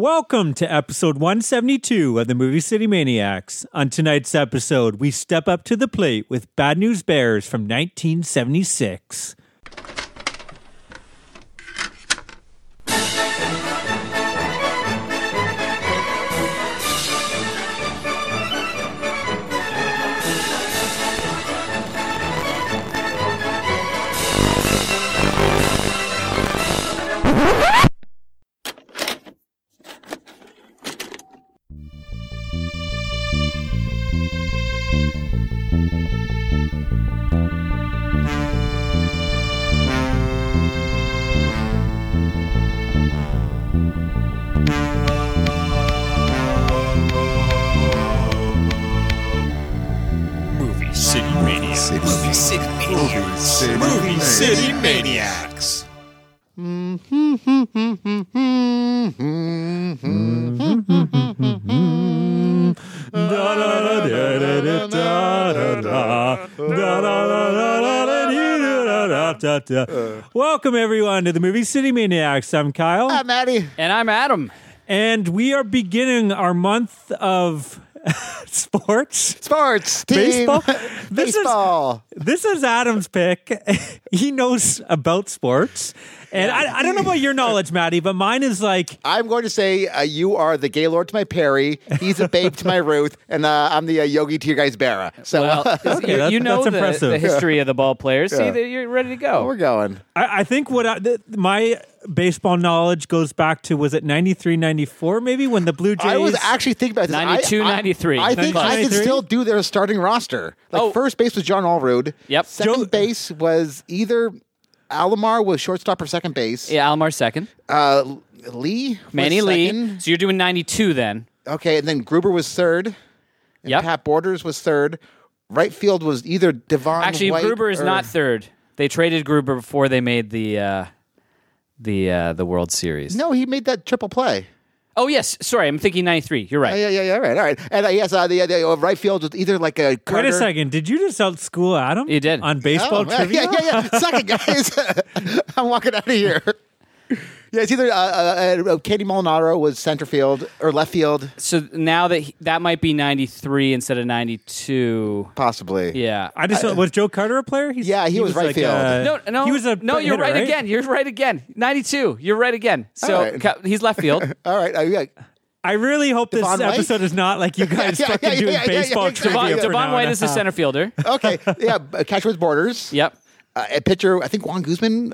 Welcome to episode 172 of the Movie City Maniacs. On tonight's episode, we step up to the plate with Bad News Bears from 1976. Welcome everyone to the Movie City Maniacs. I'm Kyle. I'm Addy. And I'm Adam. And we are beginning our month of sports, team. Baseball. This is Adam's pick. He knows about sports. And I don't know about your knowledge, Maddie, but mine is like... I'm going to say you are the Gaylord to my Perry, he's a babe to my Ruth, and I'm the Yogi to your guys' Berra. So, that's the history of the ball players. Yeah. See, that you're ready to go. We're going. I think my baseball knowledge goes back to, was it 93, 94 maybe, when the Blue Jays... I was actually thinking about this. 92, 93. I think I can still do their starting roster. Like, First base was John Allrood. Yep. Second base was either... Alomar was shortstop or second base. Yeah, Alomar second. Manny Lee. So you're doing 92 then. Okay, and then Gruber was third. And Pat Borders was third. Right field was either Devon. Actually, White Gruber is not third. They traded Gruber before they made the World Series. No, he made that triple play. Oh, yes. Sorry, I'm thinking 93. You're right. Yeah. All right. And the right field was either like a Carter. Wait a second. Did you just outschool Adam? You did. On baseball trivia? Yeah. Suck it, guys. I'm walking out of here. Yeah, it's either Katie Molinaro was center field or left field. So now that might be 93 instead of 92, possibly. Yeah, I just was Joe Carter a player? He was right field. No, he was a no. You're hitter, right again. You're right again. 92. You're right again. So he's left field. All right. I really hope Devon this episode White? Is not like you guys fucking doing baseball trivia. Devon White is the center fielder. Okay. Yeah, catcher was Borders. Yep. A pitcher, I think Juan Guzman.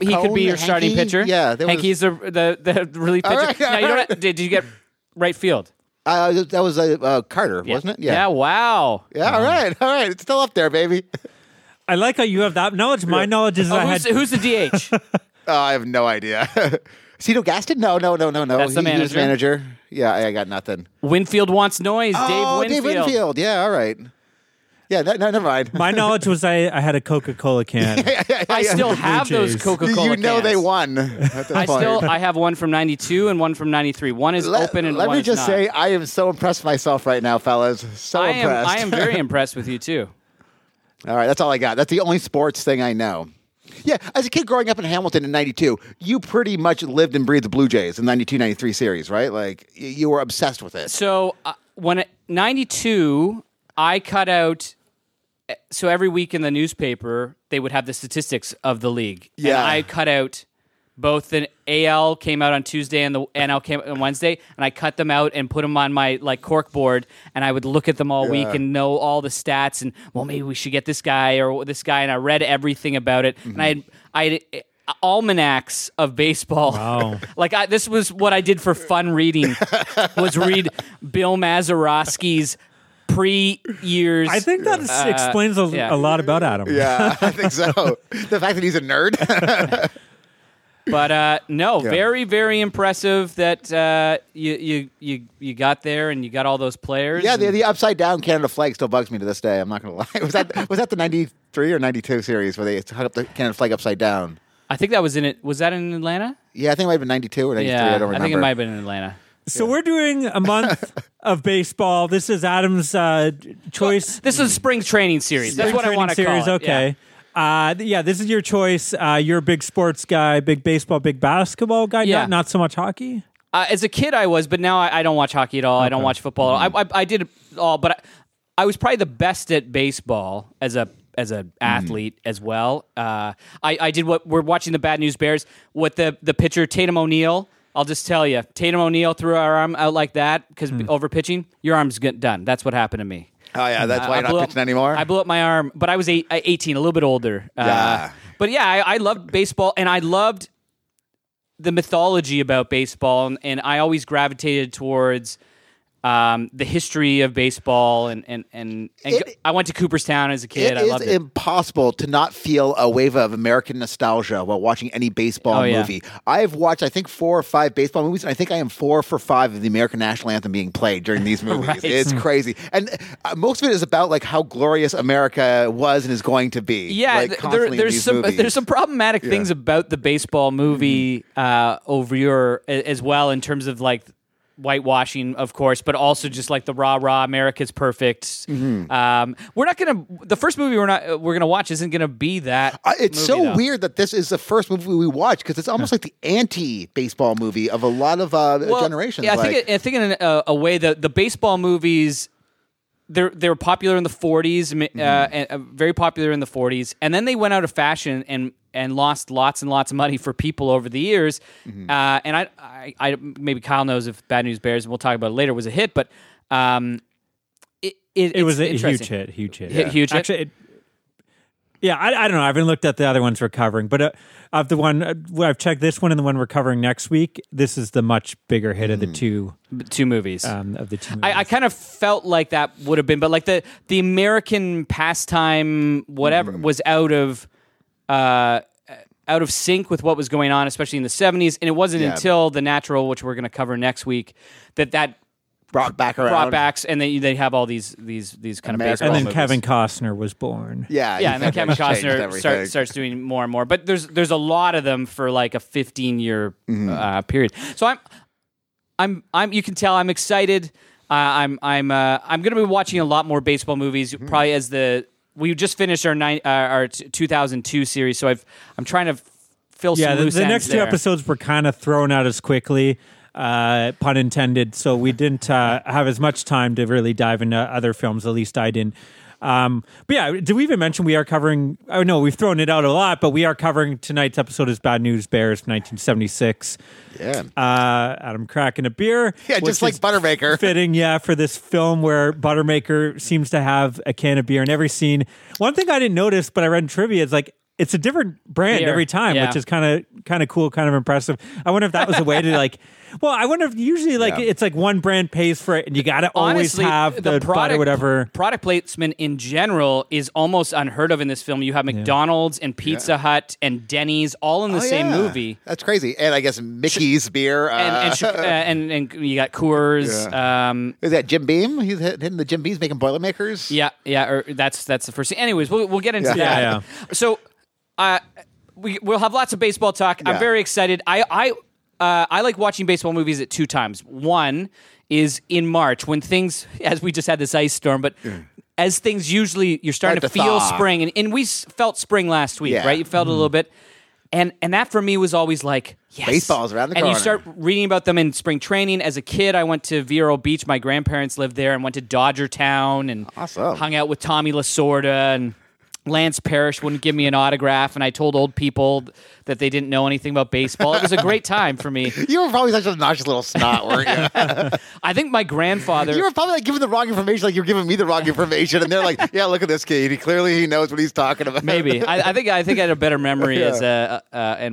He could be your starting pitcher. Yeah, Hanky's the relief pitcher. Right, now, did you get right field? That was Carter, wasn't it? Yeah. Yeah. Wow. Yeah. All right. It's still up there, baby. I like how you have that knowledge. My knowledge is who's the DH? I have no idea. Cito Gaston? No. That's the manager. He was manager. Yeah, I got nothing. Winfield wants noise. Dave Winfield. Yeah. All right. Yeah, never mind. My knowledge was I had a Coca-Cola can. Yeah. I still have those Coca-Cola cans. You know they won. I have one from 92 and one from 93. One is open and one is not. Let me just say, I am so impressed with myself right now, fellas. So impressed. I am very impressed with you, too. All right, that's all I got. That's the only sports thing I know. Yeah, as a kid growing up in Hamilton in 92, you pretty much lived and breathed the Blue Jays in 92-93 series, right? Like, you were obsessed with it. So, when 92... I cut out, so every week in the newspaper, they would have the statistics of the league. Yeah. And I cut out both the AL came out on Tuesday and the NL came out on Wednesday, and I cut them out and put them on my cork board, and I would look at them all week and know all the stats, and, well, maybe we should get this guy or this guy, and I read everything about it. Mm-hmm. And I had almanacs of baseball. Wow. This was what I did for fun reading, was read Bill Mazeroski's pre-years. I think that explains a lot about Adam. Yeah, I think so. The fact that he's a nerd. But very, very impressive that you got there and you got all those players. Yeah, the upside down Canada flag still bugs me to this day. I'm not going to lie. Was that the 93 or 92 series where they hung up the Canada flag upside down? I think that was in it. Was that in Atlanta? Yeah, I think it might have been 92 or 93. Yeah, I don't remember. I think it might have been in Atlanta. So we're doing a month of baseball. This is Adam's choice. This is spring training series. That's what I want to call it. Okay. Yeah. This is your choice. You're a big sports guy, big baseball, big basketball guy. Yeah. Not so much hockey. As a kid, I was, but now I don't watch hockey at all. Okay. I don't watch football. Mm-hmm. I did all, but I was probably the best at baseball as an athlete as well. I did what we're watching the Bad News Bears. What the pitcher Tatum O'Neal. I'll just tell you, Tatum O'Neal threw our arm out like that because over pitching, your arm's done. That's what happened to me. Oh yeah, that's why you're not pitching anymore. I blew up my arm, but I was 18, a little bit older. Yeah. But yeah, I loved baseball, and I loved the mythology about baseball, and I always gravitated towards the history of baseball, and I went to Cooperstown as a kid. I loved it. It is impossible to not feel a wave of American nostalgia while watching any baseball movie. I have watched, I think, 4 or 5 baseball movies, and I think I am 4 for 5 of the American National Anthem being played during these movies. Right. It's crazy. And most of it is about like how glorious America was and is going to be. Yeah, like, there's some problematic things about the baseball movie as well in terms of like whitewashing, of course, but also just like the rah America's perfect. Mm-hmm. The first movie we're gonna watch isn't gonna be that. Weird that this is the first movie we watch because it's almost like the anti-baseball movie of a lot of generations. Yeah, I think in a way that the baseball movies they were popular in the 40s, very popular in the 40s, and then they went out of fashion and lost lots and lots of money for people over the years. Mm-hmm. And I maybe Kyle knows if Bad News Bears, and we'll talk about it later, was a hit, but it was a huge hit. Yeah. I don't know. I haven't looked at the other ones we're covering, but of the one I've checked, this one and the one we're covering next week, this is the much bigger hit of the two movies. I kind of felt like that would have been, but like the American pastime, whatever, was out of sync with what was going on, especially in the 70s. And it wasn't until The Natural, which we're going to cover next week, that brought back, and they have all these kind of baseball. And then movies. Kevin Costner was born. Yeah, and then Kevin Costner starts doing more and more. But there's a lot of them for like a 15-year period. So I'm you can tell I'm excited. I'm going to be watching a lot more baseball movies probably as we just finished our 2002 series. So I'm trying to fill some loose ends. The next two episodes were kind of thrown out as quickly. Pun intended. So we didn't have as much time to really dive into other films. At least I didn't. But yeah, did we even mention we are covering? Oh no, we've thrown it out a lot, but we are covering tonight's episode is Bad News Bears, 1976. Yeah, Adam cracking a beer. Yeah, just like Buttermaker. Fitting, for this film where Buttermaker seems to have a can of beer in every scene. One thing I didn't notice, but I read in trivia, is like, it's a different brand every time, which is kind of cool, kind of impressive. I wonder if that was a way to like. Well, I wonder if usually like it's like one brand pays for it, and you got to always have the product, whatever. Product placement in general is almost unheard of in this film. You have McDonald's and Pizza Hut and Denny's all in the same movie. That's crazy. And I guess Mickey's beer and you got Coors. Yeah. Is that Jim Beam? He's hitting the Jim Beam's making Boilermakers. Yeah. Or that's the first thing. Anyways, we'll get into that. Yeah. So. We'll have lots of baseball talk. Yeah. I'm very excited. I like watching baseball movies at 2 times. One is in March when things, as we just had this ice storm, but as things usually, you're starting to feel spring, and we felt spring last week, right? You felt a little bit, and that for me was always like, yes, baseball's around the corner. And you start reading about them in spring training. As a kid, I went to Vero Beach. My grandparents lived there, and went to Dodger Town and hung out with Tommy Lasorda and. Lance Parrish wouldn't give me an autograph, and I told old people that they didn't know anything about baseball. It was a great time for me. You were probably such an obnoxious little snot, weren't you? I think my grandfather... You were probably like giving the wrong information, like you're giving me the wrong information, and they're like, yeah, look at this kid. He clearly knows what he's talking about. Maybe. I think I had a better memory as an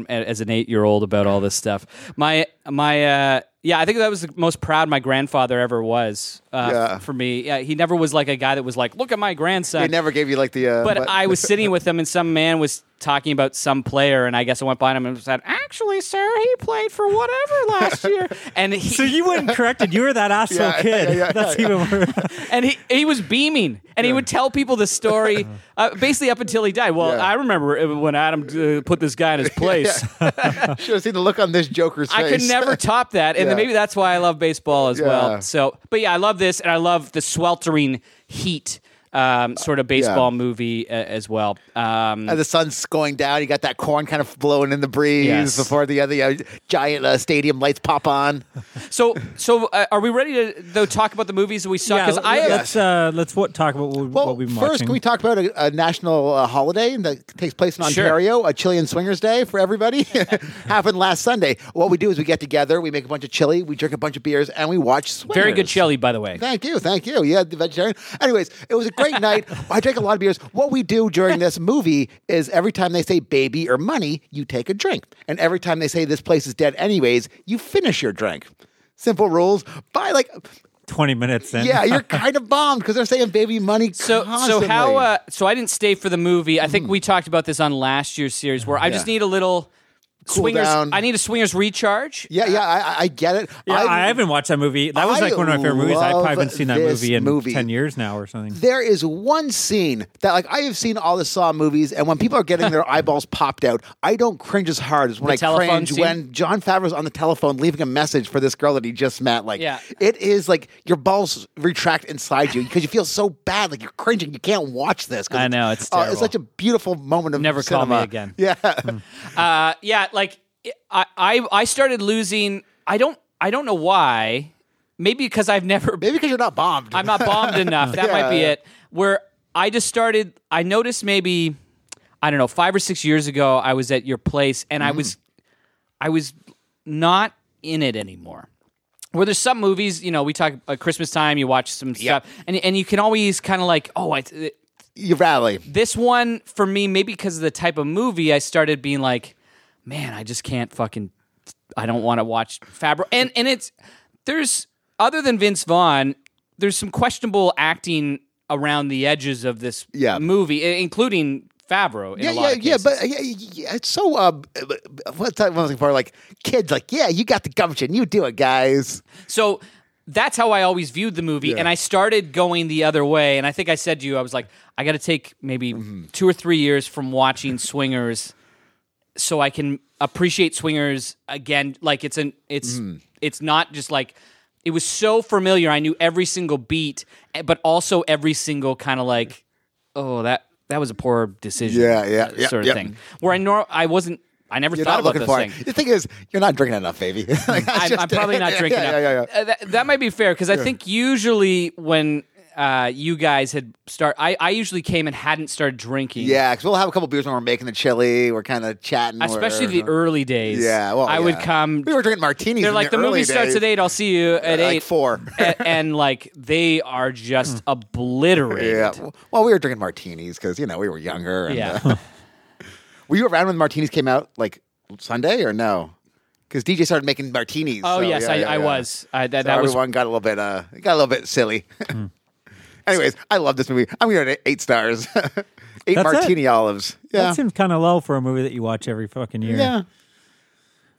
8-year-old about all this stuff. I think that was the most proud my grandfather ever was for me. Yeah, he never was like a guy that was like, look at my grandson. He never gave you like the... But I was sitting with him and some man was talking about some player, and I guess I went by him and said, actually, sir, he played for whatever last year. And so you wouldn't correct it. You were that asshole kid. Yeah, that's even worse. And he was beaming, and he would tell people the story basically up until he died. Well, I remember when Adam put this guy in his place. Should have seen the look on this Joker's face. I could never top that, and maybe that's why I love baseball as well. So, but yeah, I love this, and I love the sweltering heat sort of baseball movie as well. And the sun's going down. You got that corn kind of blowing in the breeze before the other giant stadium lights pop on. So are we ready to talk about the movies that we saw? Yeah, let's talk about what we've been watching. First, can we talk about a national holiday that takes place in Ontario, a Chilean Swingers Day for everybody? Happened last Sunday. What we do is we get together, we make a bunch of chili, we drink a bunch of beers, and we watch Swingers. Very good chili, by the way. Thank you. Yeah, the vegetarian. Anyways, it was a great night. I drank a lot of beers. What we do during this movie is every time they say baby or money, you take a drink. And every time they say this place is dead anyways, you finish your drink. Simple rules. By 20 minutes in. Yeah, you're kind of bombed because they're saying baby money constantly. So I didn't stay for the movie. I think we talked about this on last year's series where I just need a little... Swingers, cool down. I need a Swingers recharge. Yeah, I get it. Yeah, I haven't watched that movie. That was one of my favorite movies. I probably haven't seen that movie in 10 years now or something. There is one scene that I have seen all the Saw movies, and when people are getting their eyeballs popped out, I don't cringe as hard as when I cringe when Jon Favreau's on the telephone leaving a message for this girl that he just met. It is like your balls retract inside you because you feel so bad, like you're cringing. You can't watch this. I know, it's terrible. It's such a beautiful moment of never cinema. Call me again. Yeah, yeah. I started losing. I don't know why. Maybe because you're not bombed. I'm not bombed enough. That might be it. Where I just started. I noticed maybe 5 or 6 years ago. I was at your place and I was not in it anymore. Where there's some movies, we talk at Christmas time. You watch some stuff, and you can always kind of you rally. This one for me, maybe because of the type of movie, I started being like, man, I just can't I don't want to watch Favreau. And there's, other than Vince Vaughn, there's some questionable acting around the edges of this movie, including Favreau in a lot of cases. Yeah, it's so, what's that one thing for? Kids, you got the gumption. You do it, guys. So that's how I always viewed the movie, and I started going the other way. And I think I said to you, I was like, I got to take maybe 2 or 3 years from watching Swingers so I can appreciate Swingers again. It's not just it was so familiar. I knew every single beat, but also every single kind of that was a poor decision. Yeah, sort of thing. Where I wasn't. I never thought about this thing. The thing is, you're not drinking enough, baby. I'm probably not drinking enough. Yeah. That might be fair because I think usually when. You guys had I usually came and hadn't started drinking. Yeah, because we'll have a couple beers when we're making the chili. We're kind of chatting. Especially the early days. Yeah, well, I would come. We were drinking martinis. They're like, the movie starts at 8. I'll see you at 8. 4. and they are just obliterated. Yeah. Well, we were drinking martinis because, we were younger. And, were you around when martinis came out, Sunday or no? Because DJ started making martinis. Oh, so, yes, I was. Everyone got a little bit silly. Anyways, I love this movie. I'm going to give it 8 stars. 8 That's martini olives. Yeah. That seems kind of low for a movie that you watch every fucking year. Yeah.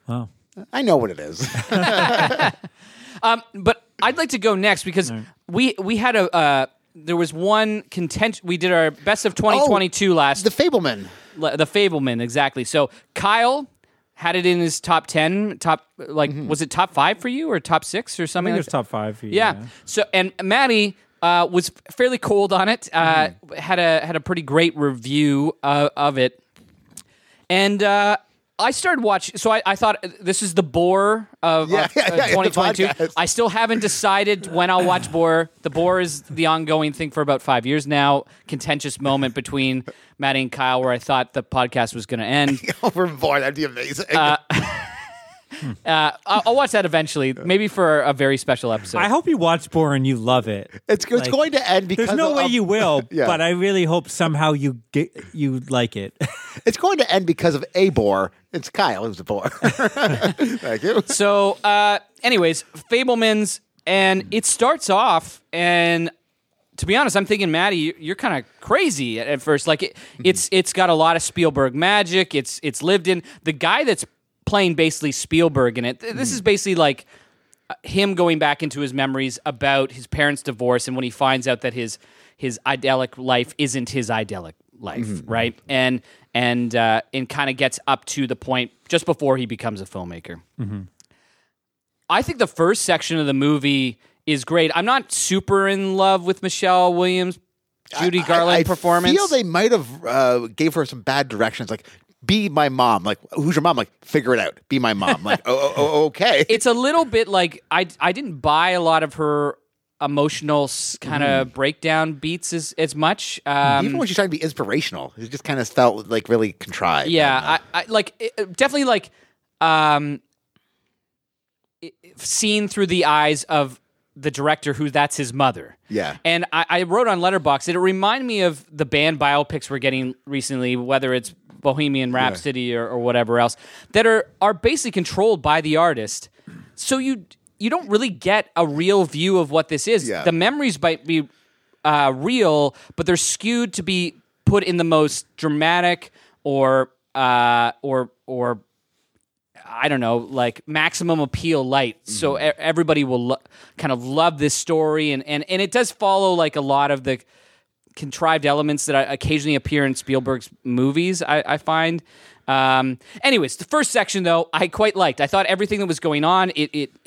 Wow. I know what it is. But I'd like to go next because we had a there was one contention. We did our best of 2022 last. The Fabelman. The Fabelman, exactly. So Kyle had it in his top 10, was it top 5 for you or top 6 or something? I think it was top 5 for you. Yeah. So, and Maddie... was fairly cold on it. Had a pretty great review of it, and I started watching. So I thought this is the bore of 2022. I still haven't decided when I'll watch Bore. The Bore is the ongoing thing for about 5 years now. Contentious moment between Maddie and Kyle where I thought the podcast was going to end. Over Bore, that'd be amazing. I'll watch that eventually, maybe for a very special episode. I hope you watch Bore and you love it. It's going to end because there's no way you will, but I really hope somehow you like it. It's going to end because of a Bore. It's Kyle who's the Bore. Thank you. So, anyways, Fabelmans, and it starts off, and to be honest, I'm thinking, Maddie, you're kind of crazy at first. It's got a lot of Spielberg magic. It's lived in the guy that's playing basically Spielberg in it. This is basically him going back into his memories about his parents' divorce and when he finds out that his idyllic life isn't his idyllic life, right? And kind of gets up to the point just before he becomes a filmmaker. Mm-hmm. I think the first section of the movie is great. I'm not super in love with Michelle Williams Judy Garland performance. I feel they might have gave her some bad directions, like, be my mom. Like, who's your mom? Like, figure it out. Be my mom. Like, oh, okay. It's a little bit like I didn't buy a lot of her emotional kind of breakdown beats as much. Even when she's trying to be inspirational, it just kind of felt like really contrived. Yeah, I like it, definitely like seen through the eyes of the director, who that's his mother. Yeah. And I wrote on Letterboxd, it reminded me of the band biopics we're getting recently, whether it's Bohemian Rhapsody or whatever else, that are basically controlled by the artist. So you don't really get a real view of what this is. Yeah. The memories might be real, but they're skewed to be put in the most dramatic or I don't know, like maximum appeal light. Mm-hmm. So everybody will kind of love this story, and it does follow like a lot of the contrived elements that occasionally appear in Spielberg's movies, I find. Anyways, the first section though, I quite liked. I thought everything that was going on, it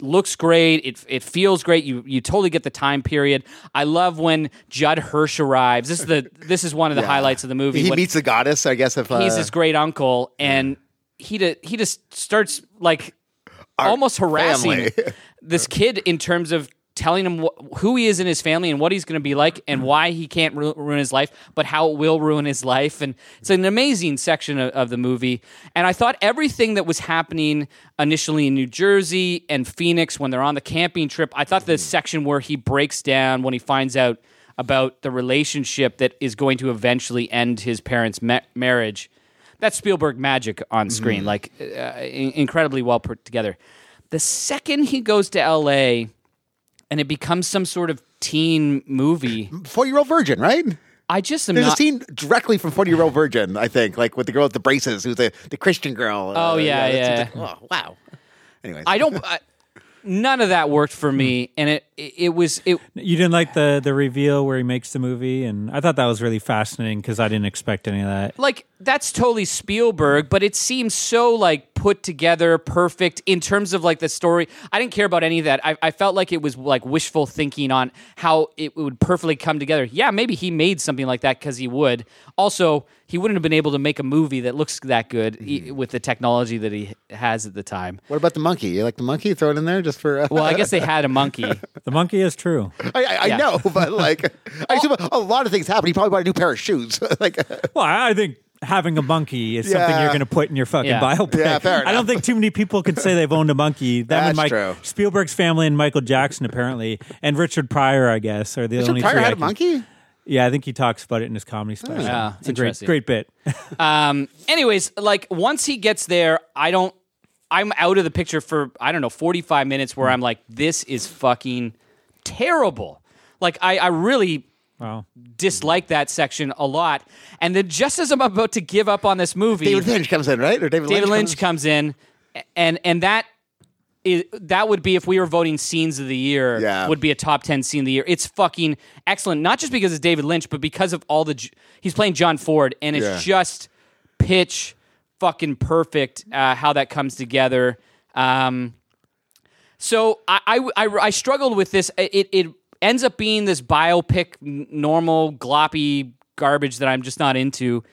looks great. It feels great. You totally get the time period. I love when Judd Hirsch arrives. This is one of the highlights of the movie. He meets the goddess, I guess. He's his great uncle, and he just starts like almost harassing this kid in terms of telling him who he is in his family and what he's going to be like and why he can't ruin his life, but how it will ruin his life. And it's an amazing section of the movie. And I thought everything that was happening initially in New Jersey and Phoenix when they're on the camping trip, I thought the section where he breaks down when he finds out about the relationship that is going to eventually end his parents' marriage, that's Spielberg magic on screen, like incredibly well put together. The second he goes to L.A., and it becomes some sort of teen movie. 40-Year-Old Virgin, right? There's a scene directly from 40-Year-Old Virgin, I think, like with the girl with the braces, who's the Christian girl. Oh, yeah. Like, oh, wow. Anyways. None of that worked for me, and it was. You didn't like the reveal where he makes the movie, and I thought that was really fascinating because I didn't expect any of that. Like, that's totally Spielberg, but it seems so like put together, perfect in terms of like the story. I didn't care about any of that. I felt like it was like wishful thinking on how it would perfectly come together. Yeah, maybe he made something like that because he would. Also, he wouldn't have been able to make a movie that looks that good with the technology that he has at the time. What about the monkey? You like the monkey? Throw it in there just for... Well, I guess they had a monkey. The monkey is true. I know, but like... I assume a lot of things happen. He probably bought a new pair of shoes. Well, I think having a monkey is something you're going to put in your fucking biopic. Yeah, fair enough. I don't think too many people can say they've owned a monkey. That's true. Spielberg's family and Michael Jackson, apparently, and Richard Pryor, I guess, are the only Richard Pryor had a monkey? Yeah, I think he talks about it in his comedy special. Yeah, it's a great bit. Anyways, like once he gets there, I'm out of the picture for, 45 minutes where I'm like, this is fucking terrible. Like I really dislike that section a lot. And then just as I'm about to give up on this movie, David Lynch comes in, right? Or David Lynch comes in, and that. That would be, if we were voting scenes of the year, would be a top 10 scene of the year. It's fucking excellent, not just because it's David Lynch, but because of all the... He's playing John Ford, and it's just pitch fucking perfect how that comes together. So I struggled with this. It ends up being this biopic, normal, gloppy garbage that I'm just not into.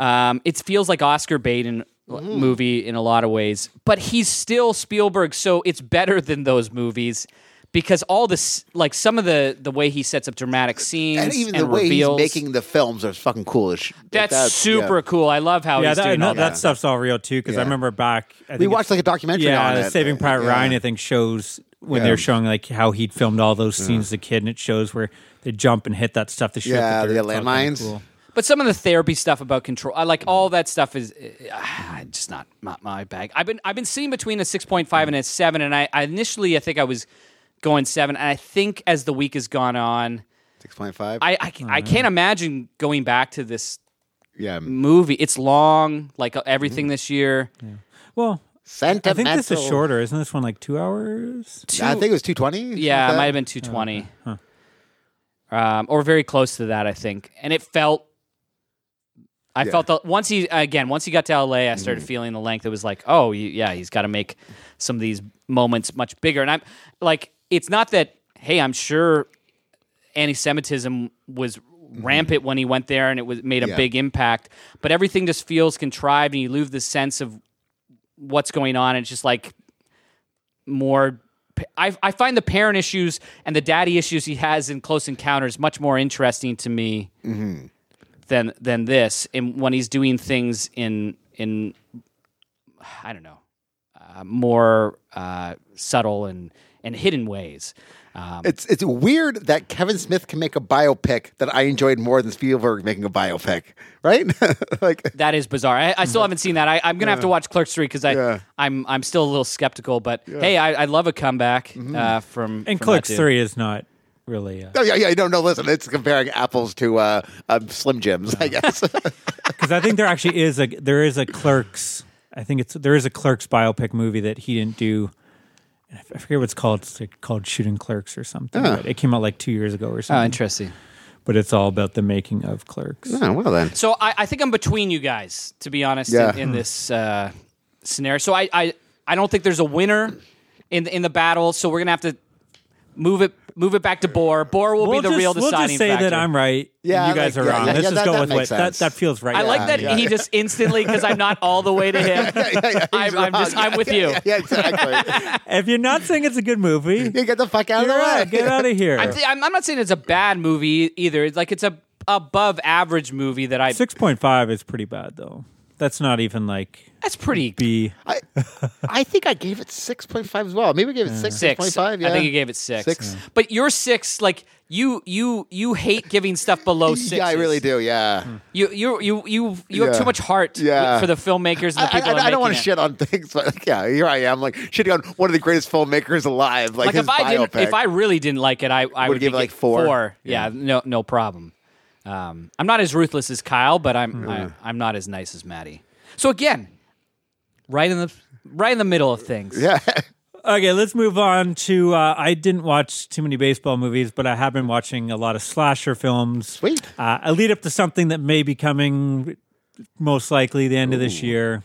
It feels like Oscar bait and... movie in a lot of ways, but he's still Spielberg, so it's better than those movies because all this, like some of the way he sets up dramatic scenes and even the way reveals, he's making the films are fucking cool. That's super cool. I love how he's doing all that. That stuff's all real too because I remember back. We watched like a documentary on it. Saving Private Ryan, I think, shows when they're showing like how he'd filmed all those scenes as a kid, and it shows where they jump and hit that stuff. They got landmines. Cool. But some of the therapy stuff about control, I like all that stuff is just not my bag. I've been sitting between a 6.5 and a 7, and I initially I think I was going 7, and I think as the week has gone on, 6.5. I can't imagine going back to this movie. It's long, like everything this year. Yeah. Well, sentimental. I think this is shorter, isn't this one like 2 hours? I think it was 2:20. Yeah, it might have been 2:20, or very close to that, I think. And it felt. I felt that once he got to LA, I started feeling the length. It was like, he's got to make some of these moments much bigger. And I'm like, it's not that, hey, I'm sure anti-Semitism was rampant when he went there, and it was made a big impact. But everything just feels contrived, and you lose the sense of what's going on. And it's just like more. I find the parent issues and the daddy issues he has in Close Encounters much more interesting to me than this. And when he's doing things in I don't know, more subtle and hidden ways. It's weird that Kevin Smith can make a biopic that I enjoyed more than Spielberg making a biopic, right? Like that is bizarre. I still haven't seen that. I'm gonna have to watch Clerks 3 because I'm still a little skeptical. But hey, I love a comeback from and from Clerks 3 is not really. No. Listen, it's comparing apples to Slim Jims, I guess. Because I think there actually is a Clerks. I think there is a Clerks biopic movie that he didn't do. I forget what it's called. It's called Shooting Clerks or something. Oh. It came out like 2 years ago or something. Oh, interesting. But it's all about the making of Clerks. Oh, well then. So I think I'm between you guys, to be honest, in this scenario. So I don't think there's a winner in the battle, so we're going to have to move it back to Bohr. Bohr will be the real deciding factor. We'll just say that I'm right. Yeah, you guys are wrong. Let's just go with what that feels right. I like that he just instantly, because I'm not all the way to him. I'm with you. Yeah, exactly. If you're not saying it's a good movie, you get the fuck out of the way. Get out of here. I'm not saying it's a bad movie either. It's like it's a above average movie that 6.5 is pretty bad though. That's not even like... That's pretty... B. I think I gave it 6.5 as well. Maybe I gave it 6.5. Yeah. I think you gave it 6. 6. Yeah. But your 6, like, you hate giving stuff below 6. Yeah, I really do, yeah. You have too much heart for the filmmakers and the people I don't want to shit on things, but like, yeah, here I am, like, shitting on one of the greatest filmmakers alive, like his biopic. If I really didn't like it, I would give it like 4. Yeah, no problem. I'm not as ruthless as Kyle, but I'm not as nice as Maddie. So again, right in the middle of things. Yeah. Okay, let's move on to. I didn't watch too many baseball movies, but I have been watching a lot of slasher films. Sweet. I lead up to something that may be coming, most likely the end of this year.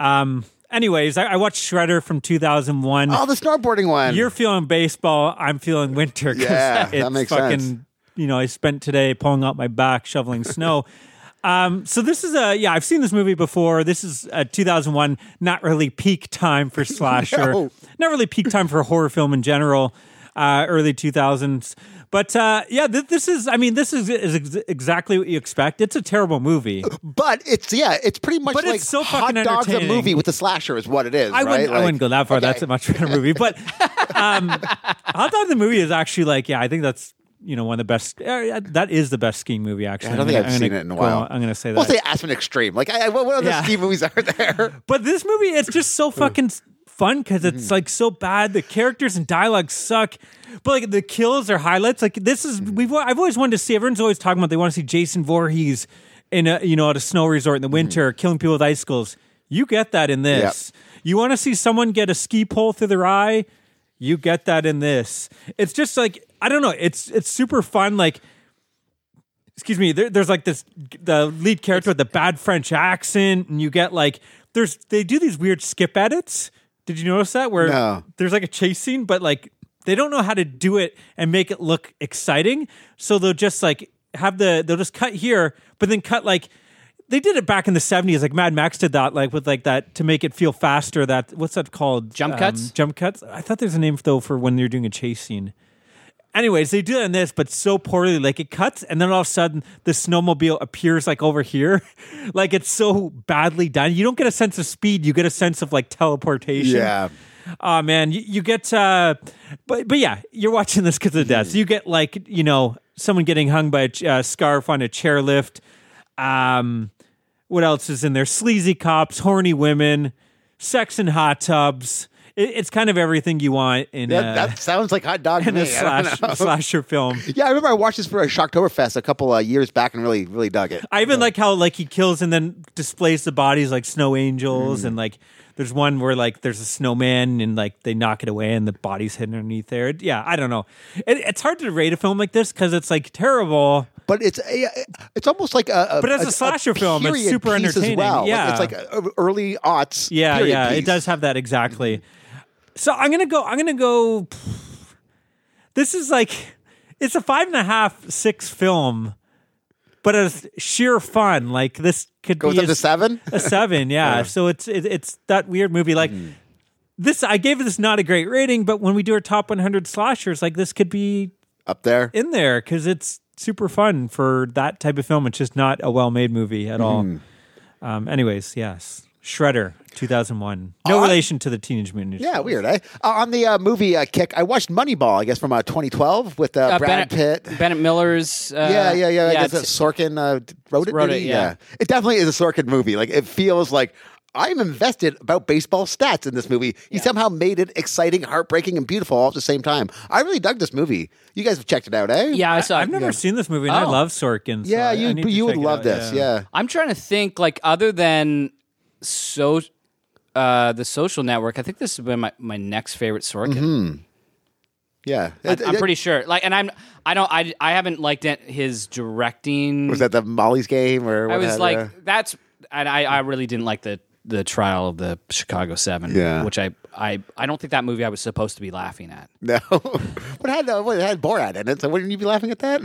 Anyways, I watched Shredder from 2001. Oh, the snowboarding one. You're feeling baseball. I'm feeling winter. Yeah, that makes sense. You know, I spent today pulling out my back, shoveling snow. So this is I've seen this movie before. This is 2001, not really peak time for slasher. No. Not really peak time for horror film in general, early 2000s. But this is exactly what you expect. It's a terrible movie. But it's pretty much like so Hot Dogs, a movie with a slasher is what it is, right? I wouldn't go that far. Okay. That's a much better movie. But Hot Dogs, the movie is actually like, I think that's, you know, one of the best. That is the best skiing movie, actually. Yeah, I don't think I've seen it in a while. I'm going to say that. We'll say Aspen Extreme. Like, what other ski movies are there? But this movie, it's just so fucking fun because it's like so bad. The characters and dialogue suck, but like the kills are highlights. Like this is, I've always wanted to see. Everyone's always talking about they want to see Jason Voorhees in at a snow resort in the winter, killing people with icicles. You get that in this. Yep. You want to see someone get a ski pole through their eye. You get that in this. It's just like, I don't know. It's super fun. Like, excuse me. There's like this, the lead character with the bad French accent, and you get like, they do these weird skip edits. Did you notice that? Where there's like a chase scene, but like they don't know how to do it and make it look exciting. So they'll just like they'll just cut here, but then cut like, they did it back in the 70s, like Mad Max did that, like with like that to make it feel faster. That what's that called? Jump cuts. Jump cuts. I thought there's a name though for when you're doing a chase scene. Anyways, they do that in this, but so poorly. Like it cuts, and then all of a sudden the snowmobile appears like over here. Like it's so badly done. You don't get a sense of speed. You get a sense of like teleportation. Yeah. Oh man, you get. But yeah, you're watching this because of death. So you get like someone getting hung by a scarf on a chairlift. What else is in there? Sleazy cops, horny women, sex in hot tubs. It's kind of everything you want in that sounds like Hot Dog in a slasher film. Yeah, I remember I watched this for a Shocktoberfest a couple of years back and really, really dug it. I even like how like he kills and then displays the bodies like snow angels and like there's one where like there's a snowman and like they knock it away and the body's hidden underneath there. Yeah, I don't know. It's hard to rate a film like this because it's like terrible. But it's almost like but as a slasher film, it's super entertaining. As well. Yeah, like, it's like early aughts. Yeah, piece. It does have that exactly. So I'm gonna go. This is like, It's a 5.5/6 film, but it's sheer fun. Like this could goes be up to 7. A 7, yeah. Yeah. So it's that weird movie. Like this, I gave this not a great rating, but when we do our top 100 slashers, like this could be up there, in there, because it's super fun for that type of film. It's just not a well-made movie at all. Anyways, yes. Shredder, 2001. No relation to the Teenage Mutant. Yeah, weird, eh? On the movie kick, I watched Moneyball, I guess, from 2012 with Brad Pitt. Bennett Miller's... I guess Sorkin wrote it, yeah. It definitely is a Sorkin movie. Like, it feels like I'm invested about baseball stats in this movie. He somehow made it exciting, heartbreaking, and beautiful all at the same time. I really dug this movie. You guys have checked it out, eh? Yeah, I saw it. I've never seen this movie, and I love Sorkin. So yeah, you would love this, yeah. I'm trying to think, like, other than... The Social Network. I think this has been my next favorite Sorkin. Mm-hmm. Yeah, I'm pretty sure. Like, and I haven't liked his directing. Was that the Molly's Game or? What I was like, that's, and I really didn't like the Trial of the Chicago 7. Yeah. Which I don't think that movie I was supposed to be laughing at. No, it had Borat in it, so wouldn't you be laughing at that?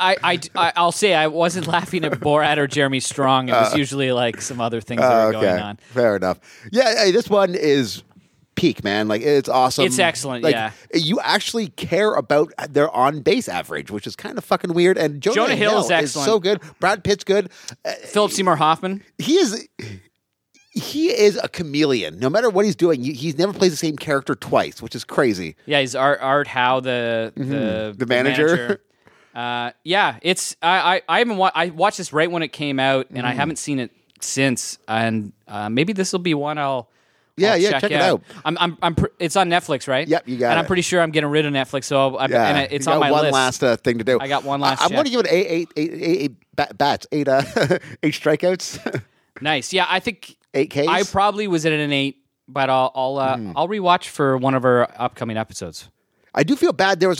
I'll say I wasn't laughing at Borat or Jeremy Strong. It was usually like some other things that were going on. Fair enough. Yeah, this one is peak, man. Like, it's awesome. It's excellent, like, yeah. You actually care about their on-base average, which is kind of fucking weird. And Jonah Hill is excellent. So good. Brad Pitt's good. Philip Seymour Hoffman. He is a chameleon. No matter what he's doing, he never plays the same character twice, which is crazy. Yeah, he's Art Howe, the manager. I watched this right when it came out, and I haven't seen it since. And maybe this will be one I'll check it out. It's on Netflix, right? Yep, you got it. And I'm pretty sure I'm getting rid of Netflix, so it's on my list. One last thing to do. I got one last. I'm going to give it eight strikeouts. Nice. Yeah, I think 8 Ks. I probably was at an 8, but I'll rewatch for one of our upcoming episodes. I do feel bad. There was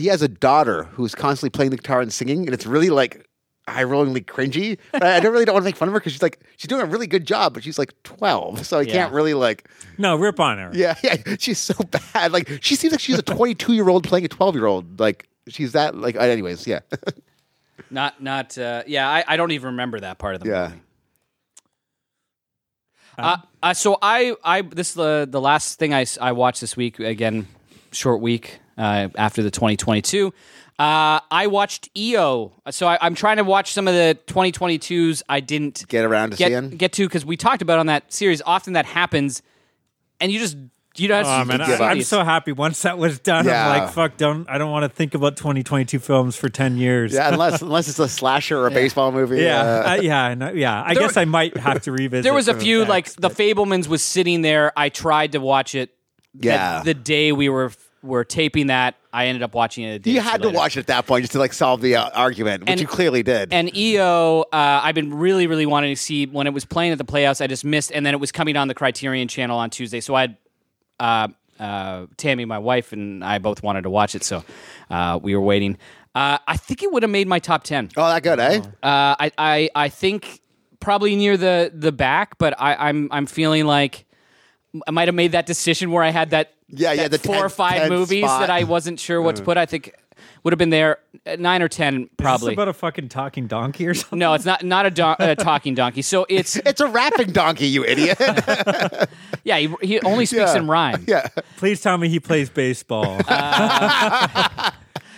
he has a daughter who's constantly playing the guitar and singing, and it's really like eye-rollingly cringy. But I don't want to make fun of her because she's doing a really good job, but she's like 12, so I can't really like... No, rip on her. Yeah, she's so bad. Like, she seems like she's a 22-year-old playing a 12-year-old. Like, she's that, like, anyways, yeah. I don't even remember that part of the movie. So this is the last thing I watched this week, again... short week after the 2022. I watched EO. So I'm trying to watch some of the 2022s I didn't get around to seeing. Get to, because we talked about on that series, often that happens, and you don't have to give up. I'm so happy once that was done. Yeah. I'm like, fuck, I don't want to think about 2022 films for 10 years. Yeah, unless it's a slasher or a baseball movie. I guess I might have to revisit. There was a few, The Fabelmans was sitting there. I tried to watch it. Yeah, the day we were taping that, I ended up watching it. You had to watch it at that point just to like solve the argument, which you clearly did. And EO, I've been really, really wanting to see. When it was playing at the Playhouse, I just missed, and then it was coming on the Criterion Channel on Tuesday. So I, Tammy, my wife, and I both wanted to watch it, so we were waiting. I think it would have made my top 10. Oh, that good, eh? I think probably near the back, but I'm feeling like. I might have made that decision where I had that, the 4 or 5 movies spot that I wasn't sure what to put. I think would have been there 9 or 10 probably. Is this about a fucking talking donkey or something? No, it's not a talking donkey. So it's a rapping donkey, you idiot. Yeah, he only speaks in rhyme. Yeah, please tell me he plays baseball.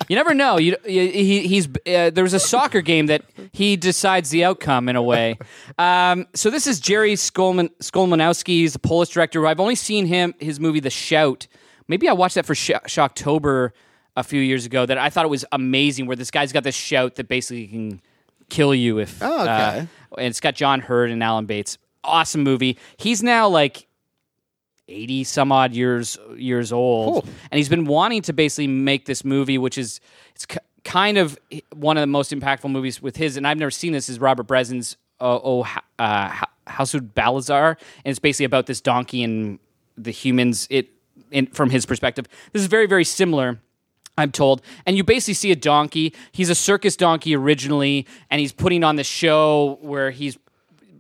You never know. He's there was a soccer game that he decides the outcome in a way. So this is Jerry Skolmanowski. He's a Polish director. I've only seen his movie The Shout. Maybe I watched that for Shocktober a few years ago. That I thought it was amazing. Where this guy's got this shout that basically can kill you if. Oh, okay. And it's got John Hurt and Alan Bates. Awesome movie. He's now like 80 some odd years old, and he's been wanting to basically make this movie, which is kind of one of the most impactful movies with his. And I've never seen this. Is Robert Breslin's Household Balazar, and it's basically about this donkey and the humans. From his perspective, this is very, very similar, I'm told. And you basically see a donkey. He's a circus donkey originally, and he's putting on the show where he's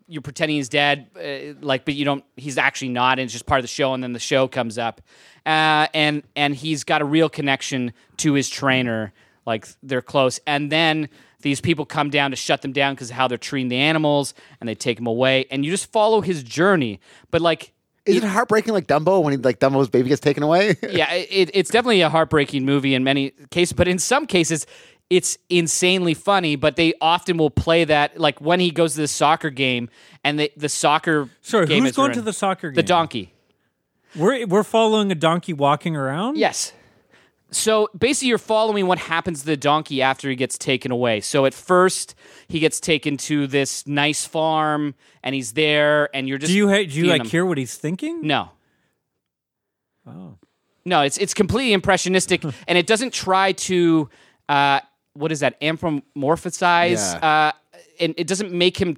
you're pretending he's dead, but you don't. He's actually not, and it's just part of the show. And then the show comes up, and he's got a real connection to his trainer. Like, they're close. And then these people come down to shut them down because of how they're treating the animals, and they take him away. And you just follow his journey. But, like... Isn't it heartbreaking, like Dumbo, when Dumbo's baby gets taken away? Yeah, it's definitely a heartbreaking movie in many cases. But in some cases, it's insanely funny. But they often will play that, like when he goes to the soccer game, and the soccer game who's going to the soccer game? The donkey. We're following a donkey walking around? Yes. So basically you're following what happens to the donkey after he gets taken away. So at first he gets taken to this nice farm and he's there and you're just... Do you hear what he's thinking? No. Oh. No, it's completely impressionistic and it doesn't try to, anthropomorphize. Yeah. And it doesn't make him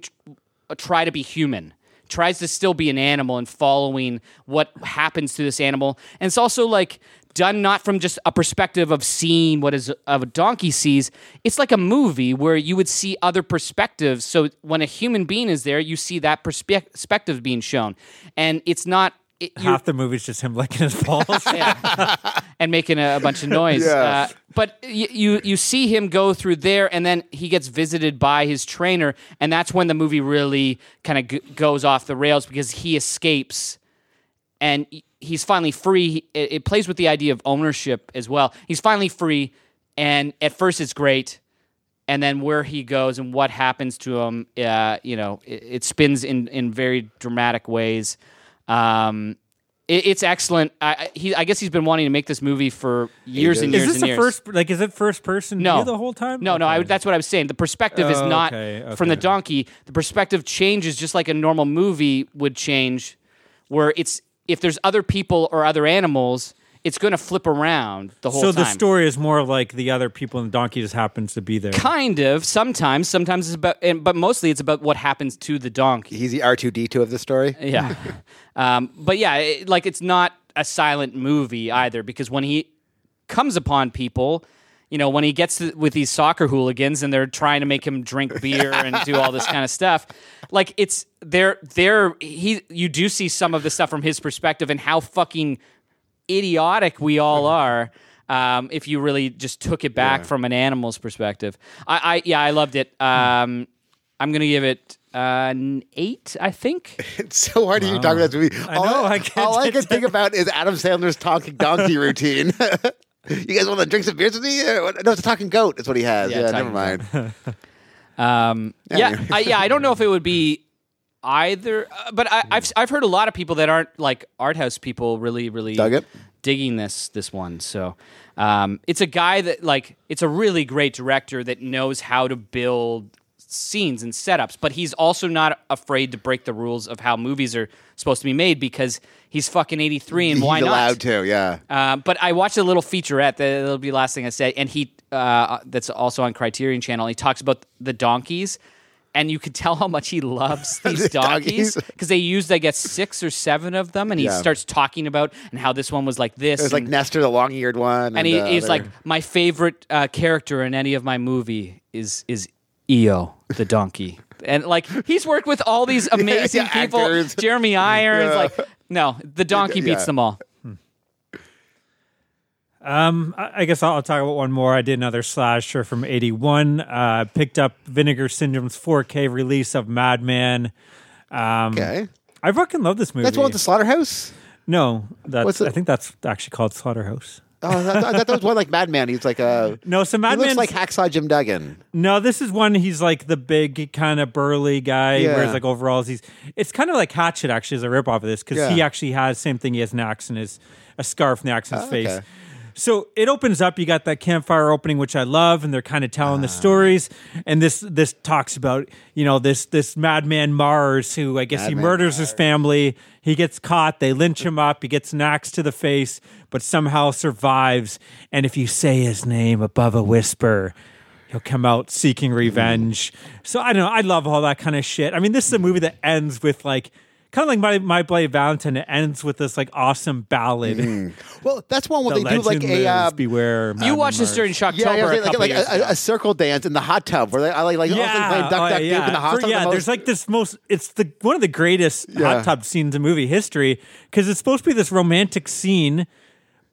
try to be human. It tries to still be an animal and following what happens to this animal. And it's also like... done not from just a perspective of seeing what is of a donkey sees. It's like a movie where you would see other perspectives. So when a human being is there, you see that perspective being shown, and it's not half the movie's just him licking his balls and making a bunch of noise. Yes. But you see him go through there, and then he gets visited by his trainer, and that's when the movie really kind of goes off the rails because he escapes and. He's finally free. It plays with the idea of ownership as well. He's finally free, and at first it's great, and then where he goes and what happens to him, it spins in very dramatic ways. It's excellent. I guess he's been wanting to make this movie for years and years and years. Is this is it first person view the whole time? No, okay. That's what I was saying. The perspective is not from the donkey. The perspective changes just like a normal movie would change, where it's... If there's other people or other animals, it's going to flip around the whole time. So the story is more like the other people and the donkey just happens to be there. Kind of, sometimes. Sometimes it's about, but mostly it's about what happens to the donkey. He's the R2-D2 of the story. Yeah. It's not a silent movie either because when he comes upon people... You know, when he gets with these soccer hooligans and they're trying to make him drink beer and do all this kind of stuff, like it's you do see some of the stuff from his perspective and how fucking idiotic we all are. If you really just took it back from an animal's perspective, I loved it. I'm gonna give it. 8, I think. It's so hard to even talk about this movie. I can think about is Adam Sandler's talking donkey routine. You guys want to drink some beers with me? No, it's a talking goat. Is what he has. Yeah, never mind. I don't know if it would be either, but I've heard a lot of people that aren't like art house people really, really digging this one. So it's a guy that it's a really great director that knows how to build scenes and setups, but he's also not afraid to break the rules of how movies are supposed to be made because he's fucking 83 and why not? He's allowed to, yeah. But I watched a little featurette, that'll be the last thing I say, and he that's also on Criterion Channel. He talks about the donkeys, and you could tell how much he loves these donkeys because they used, I guess, 6 or 7 of them, and he starts talking about and how this one was like this. It was like Nestor, the long-eared one. And he's like, my favorite character in any of my movie is EO, the donkey. And he's worked with all these amazing people. Actors. Jeremy Irons, the donkey beats them all. I guess I'll talk about one more. I did another slasher from 1981. Picked up Vinegar Syndrome's 4K release of Madman. Okay. I fucking love this movie. That's the one with the slaughterhouse? No. I think that's actually called Slaughterhouse. Oh, I thought that was one like Madman. He's like a... No, so Madman... He looks like Hacksaw Jim Duggan. No, this is one he's like the big kind of burly guy, wears like overalls. It's kind of like Hatchet actually is a ripoff of this because he actually has the same thing. He has an axe and a scarf and an axe in his face. Okay. So it opens up. You got that campfire opening, which I love, and they're kind of telling the stories. And this talks about, this madman Mars, who I guess he murders his family. He gets caught. They lynch him up. He gets an axe to the face, but somehow survives. And if you say his name above a whisper, he'll come out seeking revenge. So I don't know. I love all that kind of shit. I mean, this is a movie that ends with Kind of like my Bloody Valentine, it ends with this like awesome ballad. Mm-hmm. Well, that's one where the they do like a beware. You watched this during Shocktober, a circle dance in the hot tub where they duck duck in the hot tub. Yeah, there's like this one of the greatest hot tub scenes in movie history because it's supposed to be this romantic scene,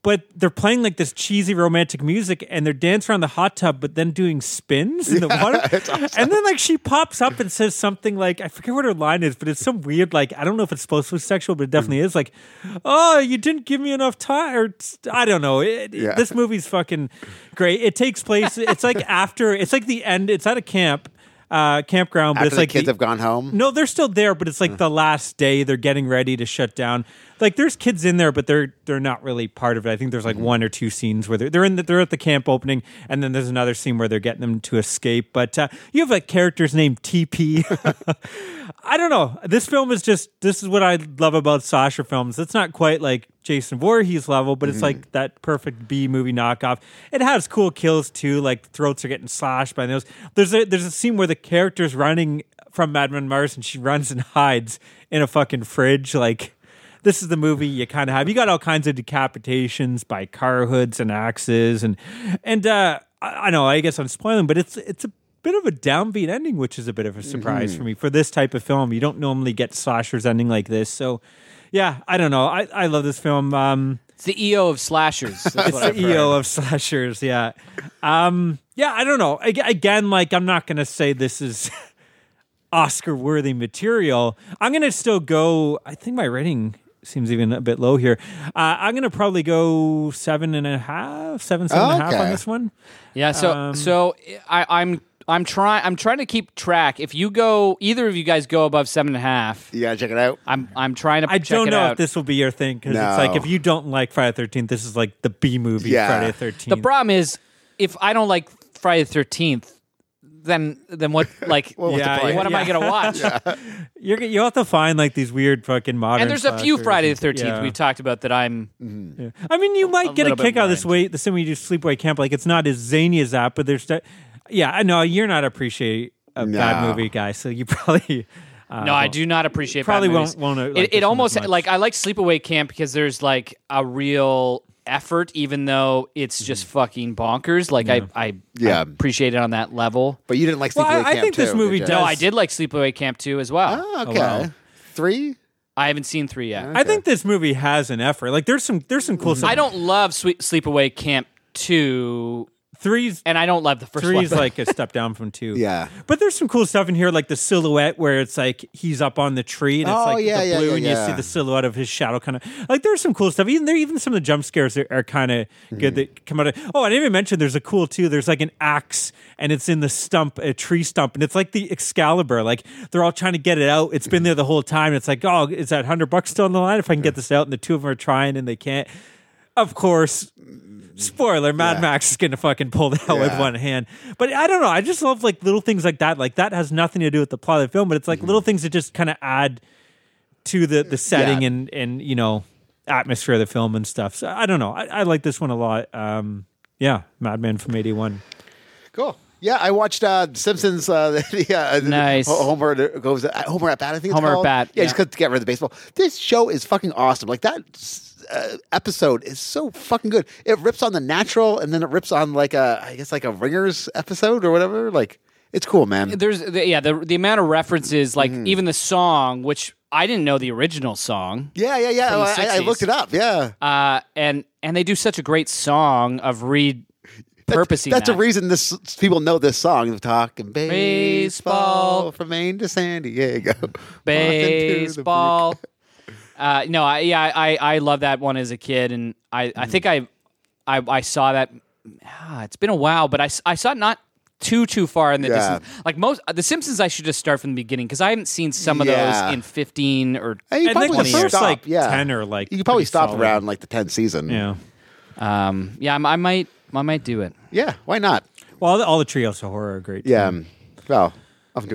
but they're playing like this cheesy romantic music and they're dancing around the hot tub, but then doing spins in the water. Awesome. And then like she pops up and says something like, I forget what her line is, but it's some weird, like, I don't know if it's supposed to be sexual, but it definitely is like, oh, you didn't give me enough time. Or I don't know. This movie's fucking great. It takes place. It's like after, it's like the end. It's at a campground, but it's like kids have gone home. No, they're still there, but it's like the last day. They're getting ready to shut down. Like there's kids in there, but they're not really part of it. I think there's like one or two scenes where they're at the camp opening, and then there's another scene where they're getting them to escape. But you have like characters named TP. I don't know. This film is just, this is what I love about slasher films. It's not quite like Jason Voorhees level, but it's like that perfect B movie knockoff. It has cool kills too, like throats are getting slashed by those. There's a scene where the character's running from Madman Mars, and she runs and hides in a fucking fridge. Like, this is the movie you kind of have. You got all kinds of decapitations by car hoods and axes, and I know, I guess I'm spoiling, but it's a bit of a downbeat ending, which is a bit of a surprise for me for this type of film. You don't normally get slashers ending like this, so yeah, I don't know. I love this film. It's the EO of slashers. Yeah. I don't know. Again, like, I'm not going to say this is Oscar-worthy material. I'm going to still go, I think my rating seems even a bit low here. I'm going to probably go 7.5 on this one. Yeah, so I'm trying to keep track. If you go, either of you guys go above 7.5. You gotta check it out. I'm trying to. I check don't it know out. If this will be your thing because it's like, if you don't like Friday the 13th, this is like the B movie Friday the 13th. The problem is, if I don't like Friday the 13th, then what? Like, what am I gonna watch? You have to find like these weird fucking modern. And there's a few Friday the 13th we've talked about that I'm. Mm-hmm. Yeah. I mean, you might get a kick out of this way. The same way you do Sleepaway Camp, like it's not as zany as that, but there's. Yeah, I know you're not appreciate a bad movie guy, so you probably I do not appreciate. Probably bad movies. Won't like it almost like I like Sleepaway Camp because there's like a real effort, even though it's just fucking bonkers. Like I appreciate it on that level. But you didn't like Sleepaway Camp. I think this movie does. No, I did like Sleepaway Camp 2 as well. Oh, okay, 3. I haven't seen 3 yet. Okay. I think this movie has an effort. Like there's some cool stuff. I don't love Sleepaway Camp 2. 3's, and I don't love the first one. 3's like a step down from 2. Yeah. But there's some cool stuff in here, like the silhouette where it's like he's up on the tree and it's like the blue and you see the silhouette of his shadow kind of. Like there's some cool stuff. Even some of the jump scares are kind of good that come out of. Oh, I didn't even mention there's a cool too. There's like an axe and it's in the stump, a tree stump, and it's like the Excalibur. Like they're all trying to get it out. It's been there the whole time. It's like, oh, is that $100 still on the line if I can get this out? And the two of them are trying and they can't. Of course, spoiler, Mad Max is going to fucking pull that with one hand. But I don't know. I just love like little things like that. Like that has nothing to do with the plot of the film, but it's like little things that just kind of add to the setting and you know, atmosphere of the film and stuff. So I don't know. I like this one a lot. Madman from 81. Cool. Yeah, I watched Simpsons. Nice. Homer at Bat, I think it's called. Homer at Bat. Yeah, just to get rid of the baseball. This show is fucking awesome. Like that episode is so fucking good. It rips on The Natural, and then it rips on like a Ringers episode or whatever. Like it's cool, man. There's the amount of references, like even the song, which I didn't know the original song. Yeah. From the 60s. I looked it up. Yeah, and they do such a great song of Reed. That's a reason this people know this song. We're talking baseball from Maine to San Diego. Baseball. I love that one as a kid, and I think I saw that. It's been a while, but I saw it not too far in the distance. Like most The Simpsons, I should just start from the beginning because I haven't seen some of those in 15 or 20 years. Stop, like 10 or like you could probably stop around like the 10th season. Yeah. I might do it. Yeah, why not? Well, all the trios of horror are great. Yeah, up to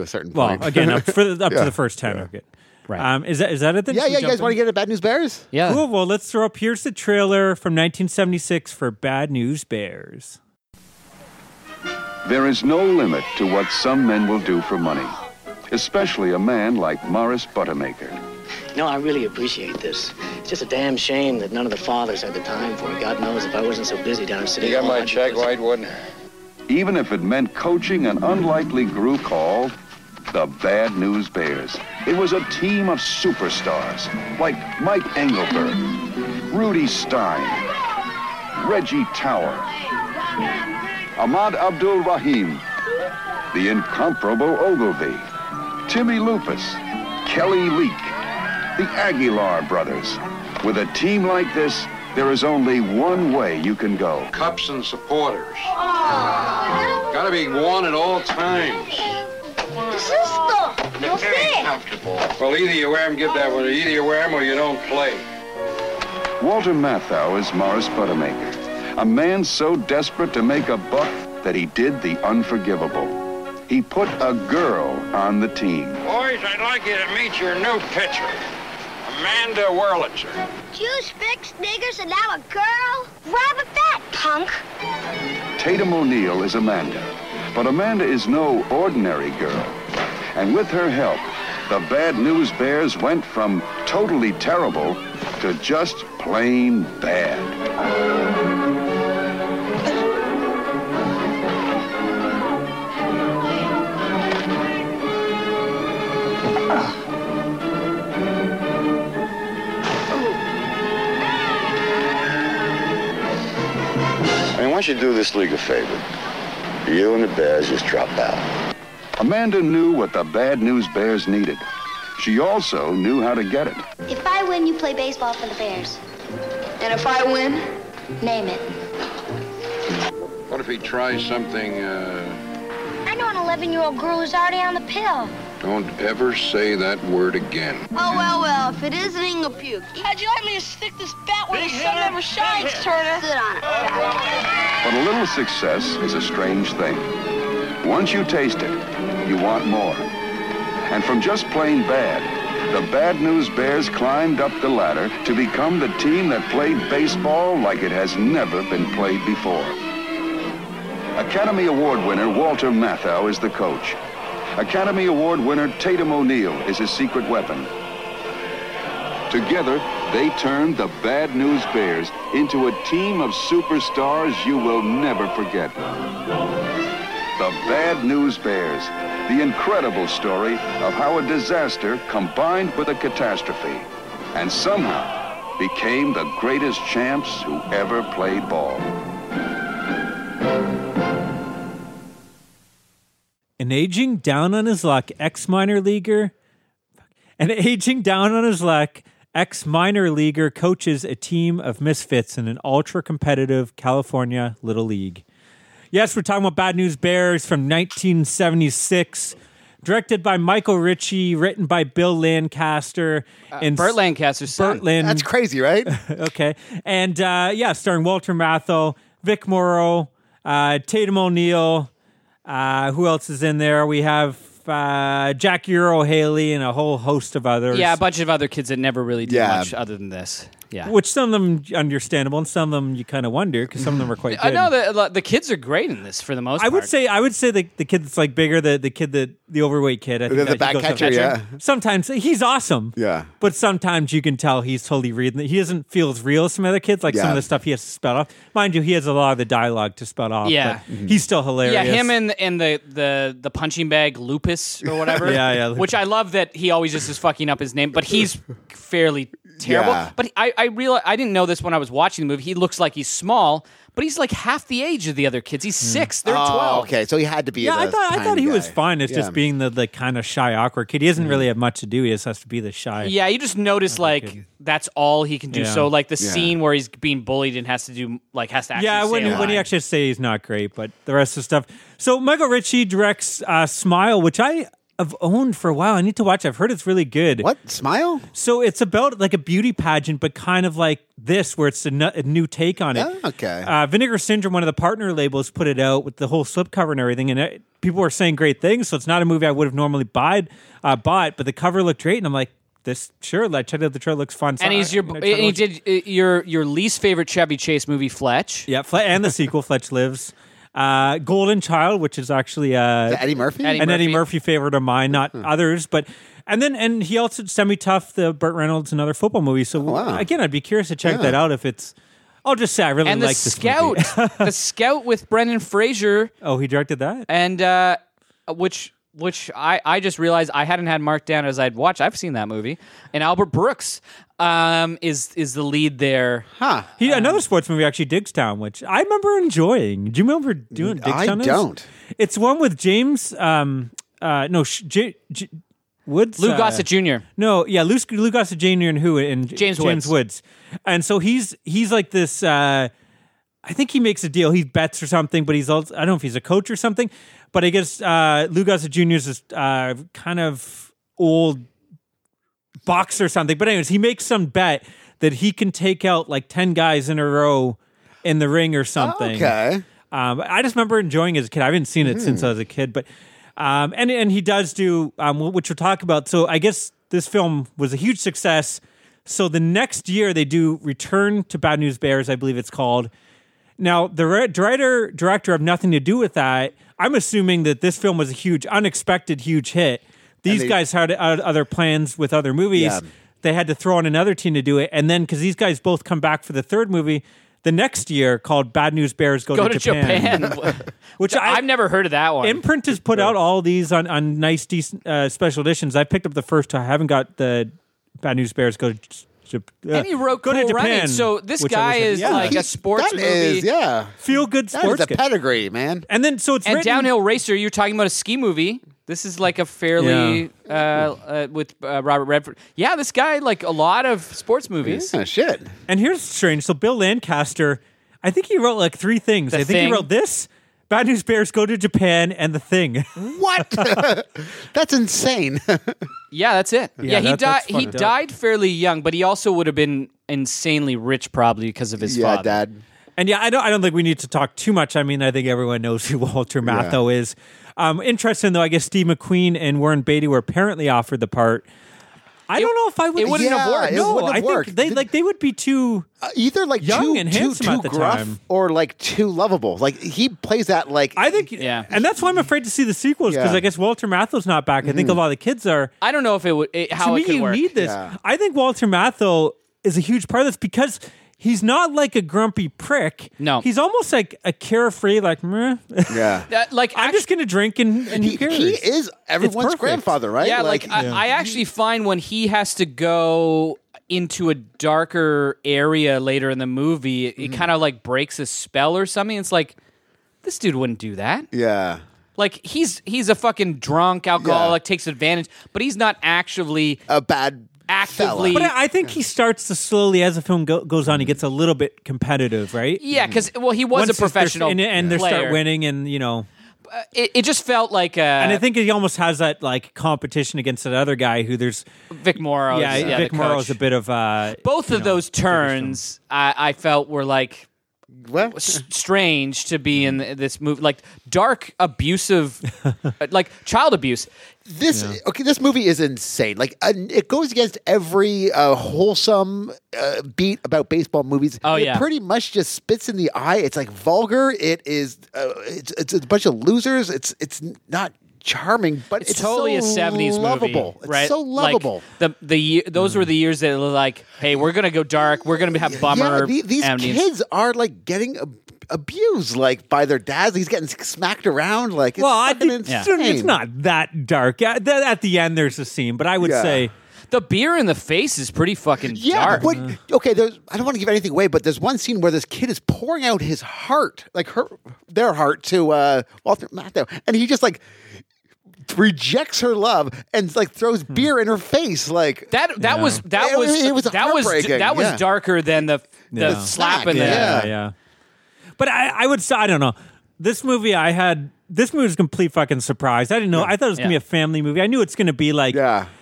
a certain point. Well, again, up to the first 10 are good. Right. Is that it? Then? Yeah, you guys want to get into Bad News Bears? Yeah. Cool, well, let's throw up. Here's the trailer from 1976 for Bad News Bears. There is no limit to what some men will do for money, especially a man like Morris Buttermaker. No, I really appreciate this. It's just a damn shame that none of the fathers had the time for it. God knows if I wasn't so busy down in City Hall. You got my check, Whitewood? Even if it meant coaching an unlikely group called the Bad News Bears. It was a team of superstars like Mike Engelberg, Rudy Stein, Reggie Tower, Ahmad Abdul Rahim, the incomparable Ogilvy, Timmy Lupus, Kelly Leak, the Aguilar brothers. With a team like this, there is only one way you can go. Cups and supporters. Oh. Gotta be worn at all times. Sister, you're very comfortable. Well, either you wear them, give that one. Either you wear them or you don't play. Walter Matthau is Morris Buttermaker, a man so desperate to make a buck that he did the unforgivable. He put a girl on the team. Boys, I'd like you to meet your new pitcher, Amanda Wurlitzer. Juice, Vic, Snickers, and now a girl? Rob at that, punk. Tatum O'Neal is Amanda, but Amanda is no ordinary girl. And with her help, the Bad News Bears went from totally terrible to just plain bad. I mean, why don't you do this league a favor? You and the Bears just drop out. Amanda knew what the Bad News Bears needed. She also knew how to get it. If I win, you play baseball for the Bears. And if I win, name it. What if he tries something, I know an 11-year-old girl who's already on the pill. Don't ever say that word again. Oh, well, well, if it isn't, you can puke. How'd you like me to stick this bat where the sun never shines, Turner? Sit on it. But a little success is a strange thing. Once you taste it, you want more. And from just plain bad, the Bad News Bears climbed up the ladder to become the team that played baseball like it has never been played before. Academy Award winner Walter Matthau is the coach. Academy Award winner Tatum O'Neal is his secret weapon. Together, they turned the Bad News Bears into a team of superstars you will never forget. The Bad News Bears. The incredible story of how a disaster combined with a catastrophe and somehow became the greatest champs who ever played ball. An aging down on his luck ex-minor leaguer coaches a team of misfits in an ultra-competitive California Little League. Yes, we're talking about Bad News Bears from 1976, directed by Michael Ritchie, written by Bill Lancaster. And Burt Lancaster's son. That's crazy, right? Okay. And, yeah, starring Walter Matthau, Vic Morrow, Tatum O'Neal. Who else is in there? We have Jackie Earl Haley and a whole host of others. Yeah, a bunch of other kids that never really did much other than this. Yeah, which some of them understandable, and some of them you kind of wonder because some of them are quite good. I know the kids are great in this for the most part. I would say the kid that's like bigger, the overweight kid. I think the back catcher, yeah. Sometimes he's awesome. Yeah, but sometimes you can tell he's totally reading. He doesn't feel as real as some other kids. Like some of the stuff he has to spell off. Mind you, he has a lot of the dialogue to spell off. Yeah, but he's still hilarious. Yeah, him and the punching bag Lupus or whatever. yeah. Which I love that he always just is fucking up his name, but he's fairly terrible. Yeah. But I realized I didn't know this when I was watching the movie. He looks like he's small, but he's like half the age of the other kids. He's 6; they're 12. Okay, so he had to be. Yeah, I thought he was fine. It's just being the kind of shy, awkward kid. He doesn't really have much to do. He just has to be the shy. Yeah, you just notice like that's all he can do. Yeah. So like the scene where he's being bullied and has to actually. Yeah, when he actually has to say he's not great, but the rest of the stuff. So Michael Ritchie directs Smile, which I've owned for a while. I need to watch it. I've heard it's really good. What? Smile? So it's about like a beauty pageant, but kind of like this, where it's a new take on it. Oh, okay. Vinegar Syndrome, one of the partner labels, put it out with the whole slipcover and everything, and people were saying great things, so it's not a movie I would have normally bought, but the cover looked great, and I'm like, I checked out the trailer. Looks fun. And he did your least favorite Chevy Chase movie, Fletch. Yeah, and the sequel, Fletch Lives. Golden Child, which is actually Eddie Murphy, Eddie Murphy favorite of mine, not others, but. And he also did Semi-Tough, the Burt Reynolds and other football movie. So again, I'd be curious to check that out. If it's, I'll just say I really like this Scout, movie. The Scout with Brendan Fraser. Oh, he directed that, and which I just realized I hadn't had marked down as I'd watched. I've seen that movie, and Albert Brooks is the lead there. Huh? He another sports movie actually, Diggstown, which I remember enjoying. Do you remember doing Diggstown? I don't. It's one with James. Woods? Lou Gossett Jr. No, yeah, Lou Gossett Jr. and James Woods. And so he's like this, I think he makes a deal. He bets or something, but he's also, I don't know if he's a coach or something, but I guess Lou Gossett Jr. is this kind of old boxer or something. But anyways, he makes some bet that he can take out like 10 guys in a row in the ring or something. Okay. I just remember enjoying it as a kid. I haven't seen it since I was a kid, but... And he does do, which we'll talk about. So I guess this film was a huge success. So the next year they do Return to Bad News Bears, I believe it's called. Now, the director have nothing to do with that. I'm assuming that this film was a huge, unexpected, huge hit. These guys had other plans with other movies. Yeah. They had to throw in another team to do it. And then, because these guys both come back for the third movie, the next year, called Bad News Bears Go to Japan. Which I've never heard of that one. Imprint has put out all these on nice, decent special editions. I picked up the first two. I haven't got the Bad News Bears Go to Japan. And he wrote Go to Japan. Running. So this guy is like a sports movie. Feel-good sports. That is the pedigree, man. And then, so it's Downhill Racer, you're talking about a ski movie. This is like a fairly, with Robert Redford. Yeah, this guy, like a lot of sports movies. Yeah, shit. And here's strange. So Bill Lancaster, I think he wrote like three things. He wrote this, Bad News Bears Go to Japan, and The Thing. What? That's insane. Yeah, that's it. Yeah, he died fairly young, but he also would have been insanely rich probably because of his father. Yeah, dad. And yeah, I don't think we need to talk too much. I mean, I think everyone knows who Walter Matthau is. Interesting though, I guess Steve McQueen and Warren Beatty were apparently offered the part. I don't know if I would. It wouldn't have worked. No, I think they would be too either like young and handsome at the time, or like too lovable. Like he plays that like I think, yeah, and that's why I'm afraid to see the sequels because I guess Walter Matthau's not back. I think a lot of the kids are. I don't know if it would. How it could work. To me, you need this. Yeah. I think Walter Matthau is a huge part of this because. He's not like a grumpy prick. No. He's almost like a carefree, like, meh. Yeah. I'm just going to drink and who cares? He is everyone's grandfather, right? Yeah, I actually find when he has to go into a darker area later in the movie, it kind of like breaks a spell or something. It's like, this dude wouldn't do that. Yeah. Like, he's a fucking drunk alcoholic, takes advantage, but he's not actually... a bad actively, but I think he starts to slowly as the film goes on. He gets a little bit competitive, right? Yeah, because he was once a professional and they start winning, and you know, it just felt like. And I think he almost has that like competition against that other guy who there's Vic Morrow. Yeah, Vic Morrow is a bit of both of those turns. I felt were like. What? Strange to be in this movie, like dark, abusive, like child abuse. This movie is insane. Like it goes against every wholesome beat about baseball movies. Oh yeah, it pretty much just spits in the eye. It's like vulgar. It is. It's a bunch of losers. It's not charming, but it's totally so a 70s lovable. Movie, right? It's so lovable. Like those were the years that were like, hey, we're going to go dark. We're going to have bummer. Yeah, these kids are like getting abused like by their dads. He's getting smacked around. Like, it's fucking insane. It's not that dark. At the end, there's a scene, but I would say... the beer in the face is pretty fucking dark. But, okay, I don't want to give anything away, but there's one scene where this kid is pouring out his heart, like their heart to Walter Matthau, and he just like... rejects her love and like throws beer in her face like that was darker than the slap in there. But I would say I don't know. This movie was a complete fucking surprise. I didn't know. I thought it was gonna be a family movie. I knew it's gonna be like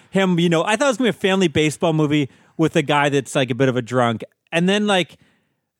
him, you know. I thought it was gonna be a family baseball movie with a guy that's like a bit of a drunk, and then like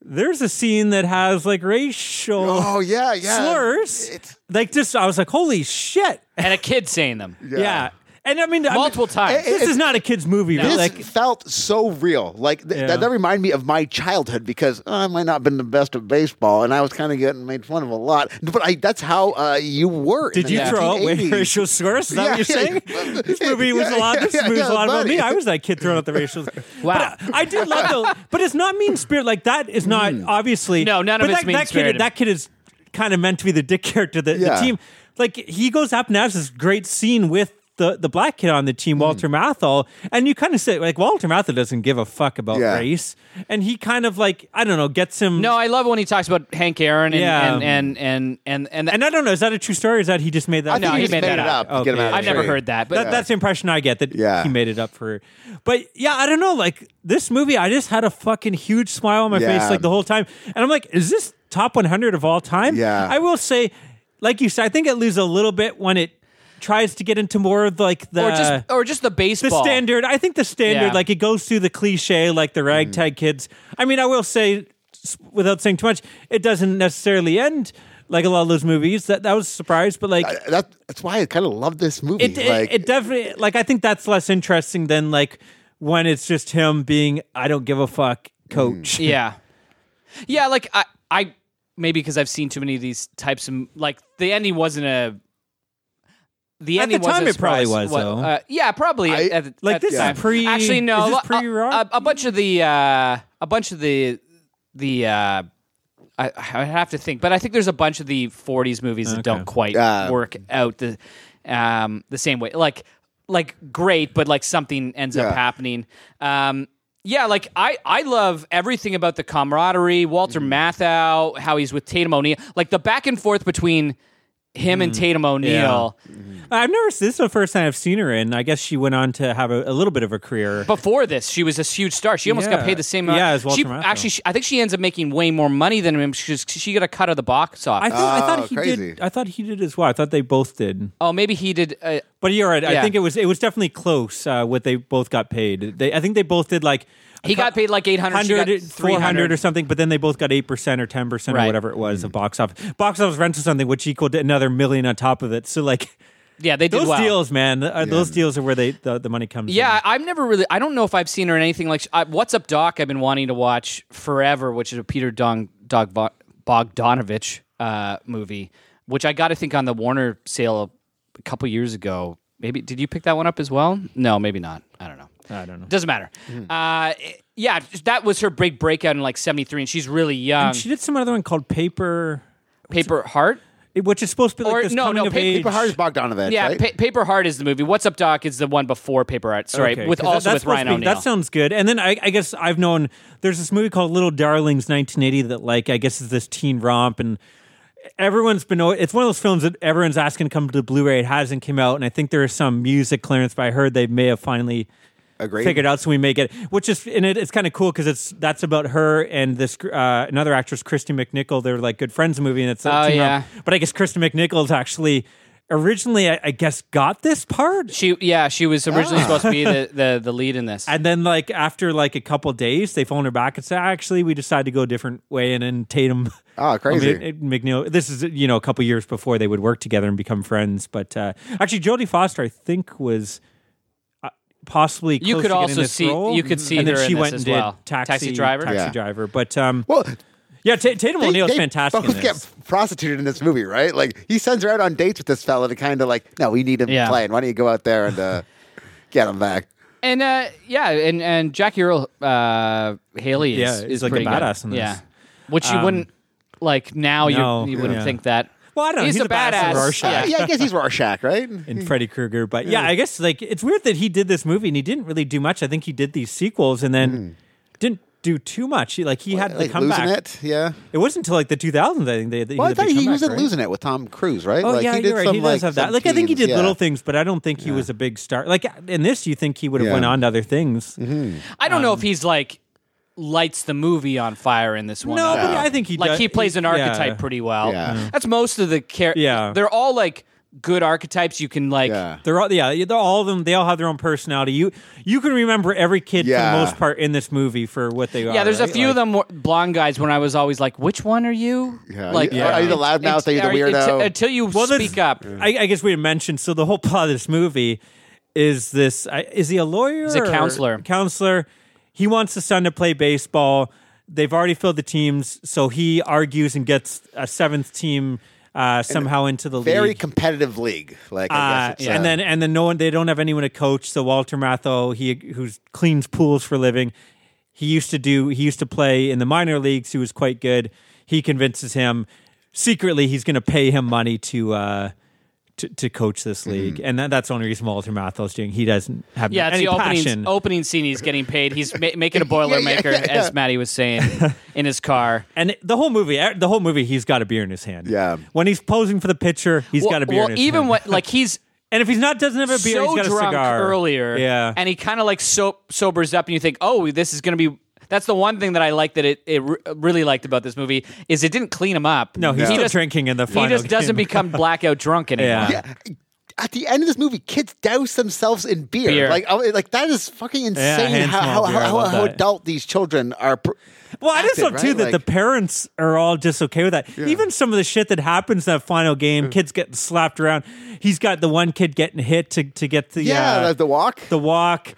there's a scene that has like racial slurs. I was like, holy shit. And a kid saying them. Yeah. And I mean, multiple times. This is not a kid's movie. This felt so real. That reminded me of my childhood because I might not have been the best at baseball, and I was kind of getting made fun of a lot. But that's how you were. Did you throw away racial slurs? Is that what you're saying? This movie was a lot. This movie was a lot about me. I was that kid throwing out the racial. Wow. But I did love the. But it's not mean spirit. Like that is not obviously. No, none of it's mean spirit. That kid is kind of meant to be the dick character. The team, like he goes up and has this great scene with. The black kid on the team, Walter Matthau, and you kind of say, like, Walter Matthau doesn't give a fuck about race. And he kind of, like, I don't know, gets him... No, I love when he talks about Hank Aaron and I don't know, is that a true story or is that he just made that up? No, he made that up. Okay. I've never heard that. But that's the impression I get, that he made it up for... But, yeah, I don't know, like, this movie, I just had a fucking huge smile on my face, like, the whole time. And I'm like, is this top 100 of all time? Yeah. I will say, like you said, I think it loses a little bit when it tries to get into more of like the or just the baseball, the standard. I think the standard, like it goes through the cliche, like the ragtag kids. I mean, I will say, without saying too much, it doesn't necessarily end like a lot of those movies. That was a surprise, but like that's why I kind of love this movie. It definitely, like, I think that's less interesting than like when it's just him being I don't give a fuck coach. Yeah. Like I maybe because I've seen too many of these types of, like, the ending wasn't a. The ending at the time was it probably was though. Probably. A bunch of the I have to think, but I think there's a bunch of the 40s movies that don't quite work out the same way. Like great, but like something ends up happening. Like I love everything about the camaraderie, Walter Matthau, how he's with Tatum O'Neal, like the back and forth between. Him and Tatum O'Neal. Yeah. I've never seen this. Is the first time I've seen her in. I guess she went on to have a little bit of a career. Before this, she was a huge star. She almost got paid the same amount. Yeah, as Walter Matthau. Actually, I think she ends up making way more money than him. She got a cut of the box office. I thought he did as well. I thought they both did. Oh, maybe he did. But you're right. Yeah. I think it was definitely close. What they both got paid. I think they both did like. He got paid like $800, $300 or something, but then they both got 8% or 10% or whatever it was of box office. Box office rent or something, which equaled another $1 million on top of it. So like, yeah, they did those deals, man. Those deals are where the money comes. Yeah, in. I've never really. I don't know if I've seen her in anything like What's Up, Doc. I've been wanting to watch forever, which is a Peter Bogdanovich movie, which I got to think on the Warner sale a couple years ago. Maybe did you pick that one up as well? No, maybe not. I don't know. Doesn't matter. That was her big breakout in like 73, and she's really young. And she did some other one called Paper Heart, which is supposed to be like this coming of age. Paper Heart is Bogdanovich. Yeah, right? Paper Heart is the movie. What's Up, Doc? Is the one before Paper Heart. Sorry, okay, with Ryan O'Neal. That sounds good. And then I guess I've known there's this movie called Little Darlings 1980 that like I guess is this teen romp and. Everyone's been. It's one of those films that everyone's asking to come to the Blu-ray. It hasn't come out, and I think there is some music clearance. But I heard they may have finally figured out, so we may get. Which is and it's kind of cool because that's about her and this another actress, Christy McNichol. They're like good friends in the movie, and it's But I guess Christy McNichol's actually originally, I guess, got this part. She was originally supposed to be the lead in this, and then like after like a couple days, they phoned her back and said, "Actually, we decided to go a different way," and then Tatum. Oh, crazy. McNeil. This is, a couple years before they would work together and become friends. But actually, Jodie Foster, I think, was possibly close to getting this role. You could see her in this as well. And then she went and did Taxi Driver. But, Tatum O'Neal is fantastic in this. They get prostituted in this movie, right? Like, he sends her out on dates with this fella to kind of like, no, we need him playing. Why don't you go out there and get him back? And, and Jackie Earle Haley is like a badass in this. Yeah, which you wouldn't... Like now, you wouldn't think that. Well, I don't know. He's a badass. Rorschach. I guess he's Rorschach, right? And Freddy Krueger. But I guess like it's weird that he did this movie and he didn't really do much. I think he did these sequels and then didn't do too much. He had the comeback. Losing It, yeah. It wasn't until like the 2000s. I think he was Losing It with Tom Cruise, right? Oh yeah, you're right. He does have that. Like I think he did little things, but I don't think he was a big star. Like in this, you think he would have went on to other things. I don't know if he's like. Lights the movie on fire in this one. No, but I think he does. Like, he plays an archetype pretty well. Yeah. Mm-hmm. That's most of the characters. Yeah. They're all, like, good archetypes. You can, like... Yeah. All of them, they all have their own personality. You can remember every kid for the most part in this movie for what they are. Yeah, there's a few of them blonde guys when I was always like, which one are you? Yeah. Like, are you the loudmouth? Are you the weirdo? Until you speak up. I guess we mentioned, so the whole plot of this movie... is this, is he a lawyer? He's a counselor. He wants his son to play baseball. They've already filled the teams, so he argues and gets a seventh team somehow into the league. Very competitive league. Like, I guess it's, and then no one, they don't have anyone to coach. So Walter Matthau, who cleans pools for a living, he used to play in the minor leagues. He was quite good. He convinces him secretly he's going to pay him money to coach this league, and that's the only reason Walter Matthau's doing. He doesn't have any passion. Yeah, opening scene, he's getting paid. He's making a Boilermaker, as Maddie was saying, in his car. And the whole movie, he's got a beer in his hand. Yeah. When he's posing for the pitcher, he's got a beer in his hand. Even what, like, he's... And if he's not, doesn't have a beer, he's got a cigar. So drunk earlier, and he kind of, like, sobers up, and you think, oh, this is going to be... That's the one thing that I like, that really liked about this movie, is it didn't clean him up. No, he's still drinking in the final. He just doesn't become blackout drunk anymore. Yeah. At the end of this movie, kids douse themselves in beer. Like that is fucking insane. How adult these children are. Well, I just love too that the parents are all just okay with that. Yeah. Even some of the shit that happens in that final game, kids getting slapped around. He's got the one kid getting hit to get the the walk. The walk.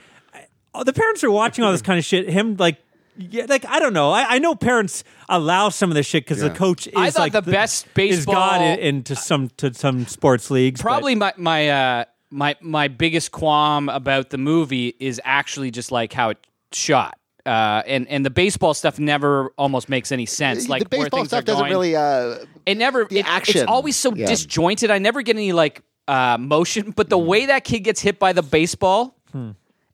Oh, the parents are watching all this kind of shit. Him like. Yeah, like, I don't know. I know parents allow some of this shit because the coach is I thought like the best baseball is God into some sports leagues. Probably my biggest qualm about the movie is actually just like how it shot. And the baseball stuff never almost makes any sense. Like the baseball stuff doesn't really it never the action. It's always so disjointed. I never get any like motion, but the way that kid gets hit by the baseball.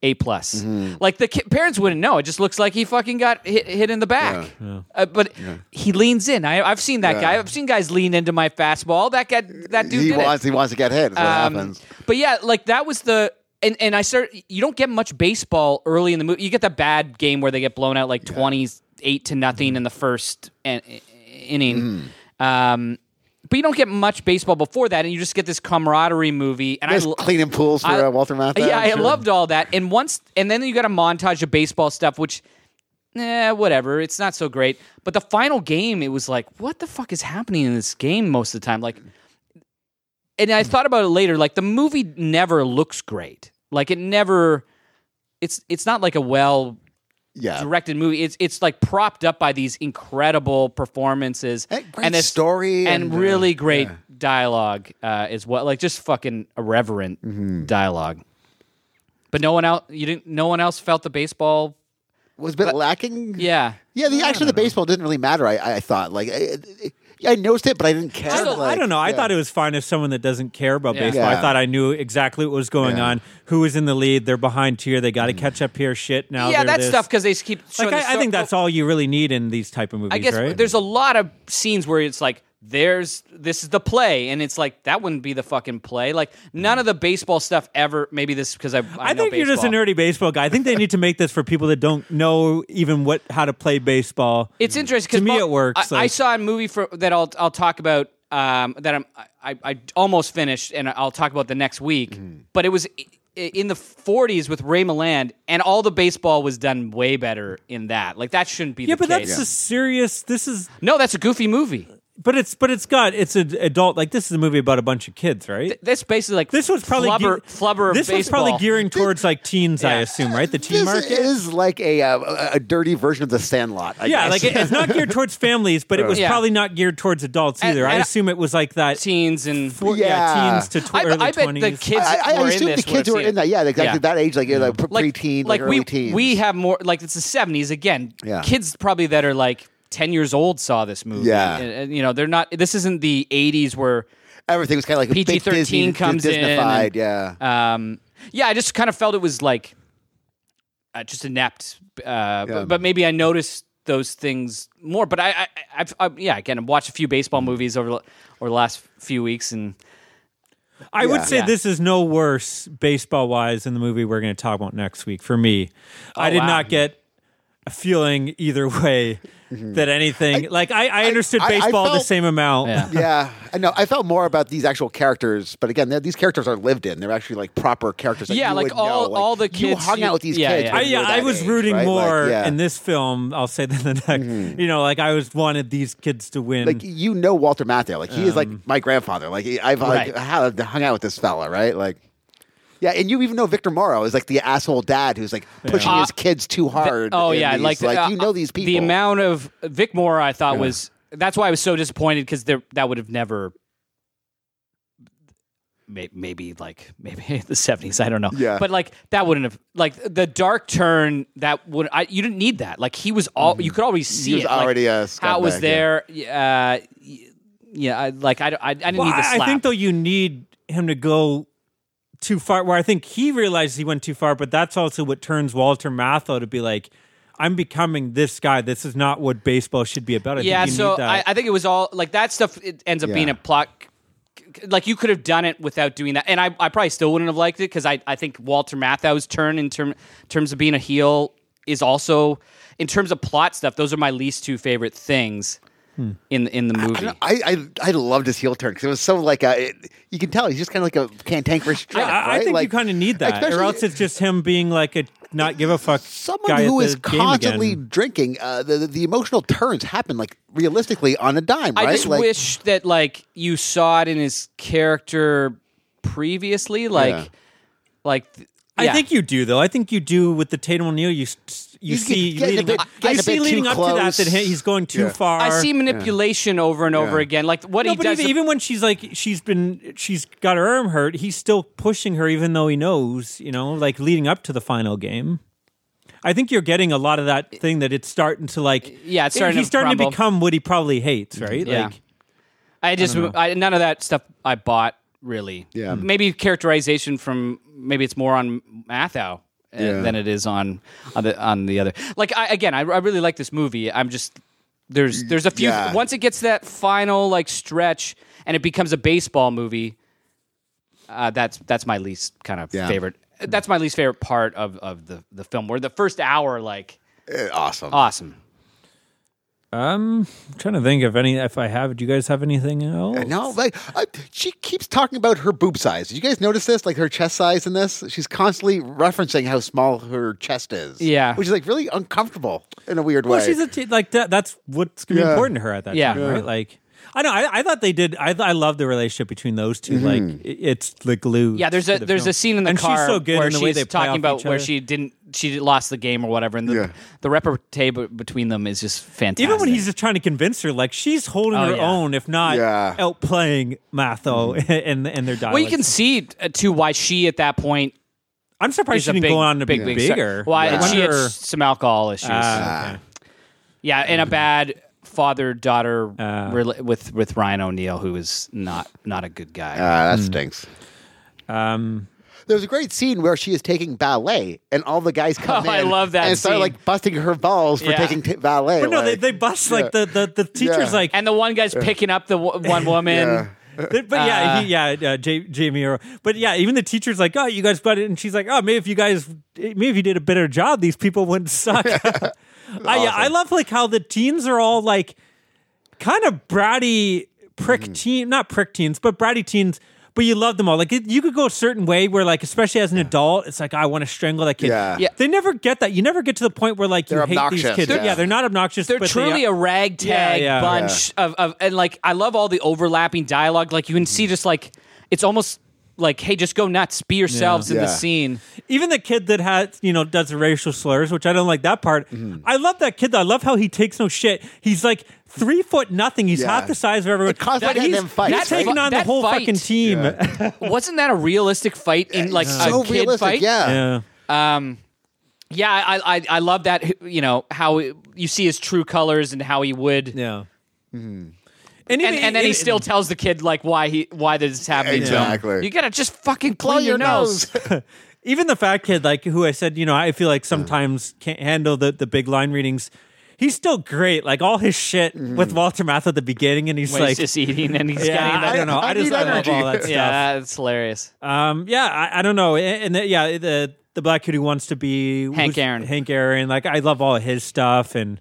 A+. Mm-hmm. Like the parents wouldn't know. It just looks like he fucking got hit in the back. Yeah. But he leans in. I've seen that guy. I've seen guys lean into my fastball. He wants to get hit. Is what happens. But yeah, like that was the. And I started. You don't get much baseball early in the movie. You get the bad game where they get blown out like 28-0 in the first inning. But you don't get much baseball before that, and you just get this camaraderie movie. And just cleaning pools for Walter Matthau. Yeah, I loved all that. And then you got a montage of baseball stuff, which, whatever. It's not so great. But the final game, it was like, what the fuck is happening in this game most of the time? Like, and I thought about it later. Like the movie never looks great. Like it never. It's not like a well. Yeah. Directed movie. It's like propped up by these incredible performances and a story and really great dialogue as well. Like just fucking irreverent dialogue. But no one else felt the baseball was a bit lacking. Yeah. Yeah, the baseball didn't really matter, I thought. Like I noticed it, but I didn't care. I don't know. I thought it was fine as someone that doesn't care about baseball. Yeah. I thought I knew exactly what was going on, who was in the lead, they're behind here, they got to catch up here, shit. Now, yeah, that stuff, because they keep showing like, I think that's all you really need in these type of movies, I guess, right? There's a lot of scenes where it's like, this is the play, and it's like, that wouldn't be the fucking play. Like, none of the baseball stuff ever, maybe this, because I know think baseball. You're just a nerdy baseball guy. I think they need to make this for people that don't know even how to play baseball. It's interesting, because to me it works. I saw a movie that I'll talk about, that I almost finished, and I'll talk about the next week, but it was in the 40s with Ray Milland, and all the baseball was done way better in that. Like, that shouldn't be the case. Yeah, but that's a serious, No, that's a goofy movie. But it's an adult, like this is a movie about a bunch of kids, right? That's basically like this was probably flubber of this baseball. This was probably gearing towards like teens, I assume, right? The teen market is like a dirty version of The Sandlot. I guess. Like it's not geared towards families, but it was probably not geared towards adults either. I assume it was like that teens and teens to early 20s. The kids I assume the kids who were in that, that age, like preteen, like early teens. We have more like it's the 70s again. Yeah. Kids probably that are like 10 years old saw this movie. Yeah. And, they're not, this isn't the 80s where everything was kind of like PG-13 comes in. And, I just kind of felt it was like just inept. But maybe I noticed those things more. But again, I've watched a few baseball movies over the last few weeks. And I would say this is no worse baseball-wise than the movie we're going to talk about next week for me. I did not get a feeling either way. That anything I understood baseball the same amount. Yeah, I know. I felt more about these actual characters, but again, these characters are lived in. They're actually like proper characters. That you would know. Like all the kids you hung out with these kids. I was rooting more in this film. I'll say than the next. I was wanted these kids to win. Like Walter Matthau, like he is like my grandfather. Like I've hung out with this fella, right? Like. Yeah, and you even know Victor Morrow is like the asshole dad who's like pushing his kids too hard. I like that. You know these people. The amount of Vic Morrow I thought was... That's why I was so disappointed because that would have never... Maybe the 70s, I don't know. Yeah. But like that wouldn't have the dark turn that would you didn't need that. Like he was all you could always see he was it. Already like, a how it was there. Yeah, I didn't need the slap. I think though you need him to go too far. Where I think he realized he went too far, but that's also what turns Walter Matthau to be like, I'm becoming this guy. This is not what baseball should be about. I think you need that. I think it was all like that stuff. It ends up being a plot. Like you could have done it without doing that, and I probably still wouldn't have liked it because I think Walter Matthau's turn in terms of being a heel is also in terms of plot stuff. Those are my least two favorite things in the movie. I loved his heel turn because it was so like you can tell he's just kind of like a cantankerous jerk. I think like, you kind of need that, or else it's just him being like a not give a fuck. Someone guy who is constantly drinking. The emotional turns happen like realistically on a dime. Right? I just wish that like you saw it in his character previously. I think you do though. I think you do with the Tatum O'Neal. You see leading up to that he's going too far. I see manipulation over and over again. Like what he does. Even when she's like she's got her arm hurt, he's still pushing her even though he knows, like leading up to the final game. I think you're getting a lot of that thing that it's starting to like he's starting to become what he probably hates, right? Yeah. Like I none of that stuff I bought really. Yeah. Maybe characterization from it's more on Matthau. Than it is on the other. Like I really like this movie. I'm just there's a few once it gets to that final like stretch and it becomes a baseball movie. That's my least kind of favorite. That's my least favorite part of the film. Where the first hour like awesome. I'm trying to think of any. If I have, do you guys have anything else? No, she keeps talking about her boob size. Did you guys notice this? Like her chest size in this, she's constantly referencing how small her chest is. Yeah, which is like really uncomfortable in a weird way. Well, she's that's what's gonna be important to her at that time, right? Like I know, I thought they did. I love the relationship between those two. Mm-hmm. Like it's the glue. Yeah, there's a scene in the car she's so good where she's talking about where she lost the game or whatever, and the repartee between them is just fantastic. Even when he's just trying to convince her, like she's holding her own, if not outplaying Matthau and their dialogue. Well, you can see too why she at that point. I'm surprised she didn't go on to be bigger. Why she had some alcohol issues? Yeah, and a bad father-daughter with Ryan O'Neal, who is not a good guy. That stinks. There's a great scene where she is taking ballet, and all the guys come in. I love that and start like busting her balls for taking ballet. But no, they bust like the teacher's like, and the one guy's picking up the one woman. But Jamie Earl. But yeah, even the teacher's like, oh, you guys got it, and she's like, oh, maybe if you did a better job, these people wouldn't suck. Awesome. I love like how the teens are all like kind of bratty bratty teens, but you love them all. Like you could go a certain way where like, especially as an adult, it's like, I want to strangle that kid. Yeah. They never get that. You never get to the point where like you hate these kids. Yeah, they're not obnoxious. They're truly a ragtag bunch of, and like, I love all the overlapping dialogue. Like you can see just like, it's almost like, hey, just go nuts, be yourselves in the scene. Even the kid that has, does racial slurs, which I don't like that part. Mm-hmm. I love that kid though. I love how he takes no shit. He's like 3 foot nothing. He's half the size of everyone. He's taking on the whole fucking team. Yeah. Wasn't that a realistic fight in like a kid realistic fight? Yeah. I love that. How you see his true colors and how he would. Yeah. Mm-hmm. And then he still tells the kid like why this is happening to him. You gotta just fucking clean your nose. Even the fat kid, like who I said, I feel like sometimes can't handle the big line readings. He's still great. Like all his shit with Walter Matthau at the beginning, and he's just eating and he's getting. I don't know. I love all that stuff. Yeah, it's hilarious. I don't know. And the black kid who wants to be Hank Aaron. Like I love all of his stuff and.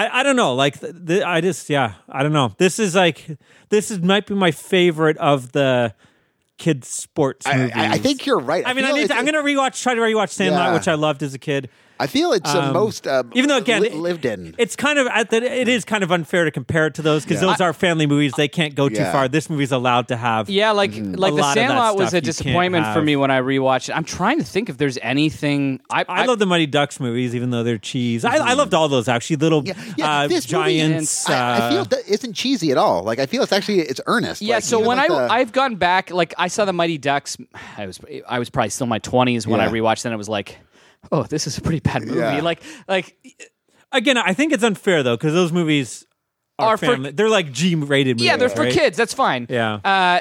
I don't know, like, I don't know. This might be my favorite of the kids' sports movies. I think you're right. I mean, I'm going to try to rewatch Sandlot, which I loved as a kid. I feel it's the most even though again lived in. It's kind of it is kind of unfair to compare it to those because those are family movies. They can't go too far. This movie's allowed to have like The Sandlot was a disappointment for me when I rewatched it. I'm trying to think if there's anything. I love the Mighty Ducks movies, even though they're cheese. I loved all those actually. Little Giants. I feel that isn't cheesy at all. Like I feel it's actually it's earnest. Yeah. Like, so when I've gone back, like I saw the Mighty Ducks. I was probably still in my 20s when I rewatched it. And I was like, oh, this is a pretty bad movie. Yeah. Like again, I think it's unfair though because those movies are family. They're like G-rated movies. Yeah, they're for kids. That's fine. Yeah.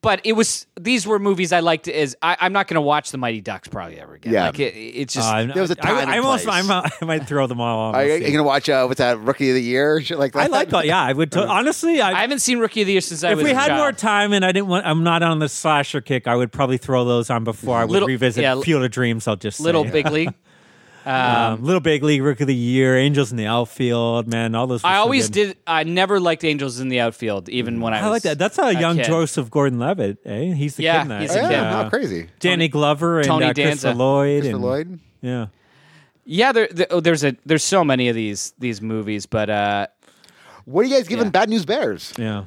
But it was these were movies I liked. I'm not going to watch the Mighty Ducks probably ever again. Yeah. Like it's just there was a time. I might throw them all on. Are you going to watch what's that Rookie of the Year? Shit like that? I like that. Yeah, I would. Honestly, I haven't seen Rookie of the Year since I was. If we had more time and I didn't want, I'm not on the slasher kick. I would probably throw those on before I would revisit Field of Dreams. I'll just say. Little Big League. Little Big League, Rookie of the Year, Angels in the Outfield, man, all those. I always did. I never liked Angels in the Outfield, even when I was like that. That's a young kid. Joseph Gordon-Levitt, eh? He's the kid in that. He's a kid. How crazy. Danny Glover and Tony Danza. Christopher Lloyd. Yeah. Yeah, there's so many of these movies, but what are you guys giving Bad News Bears? Yeah.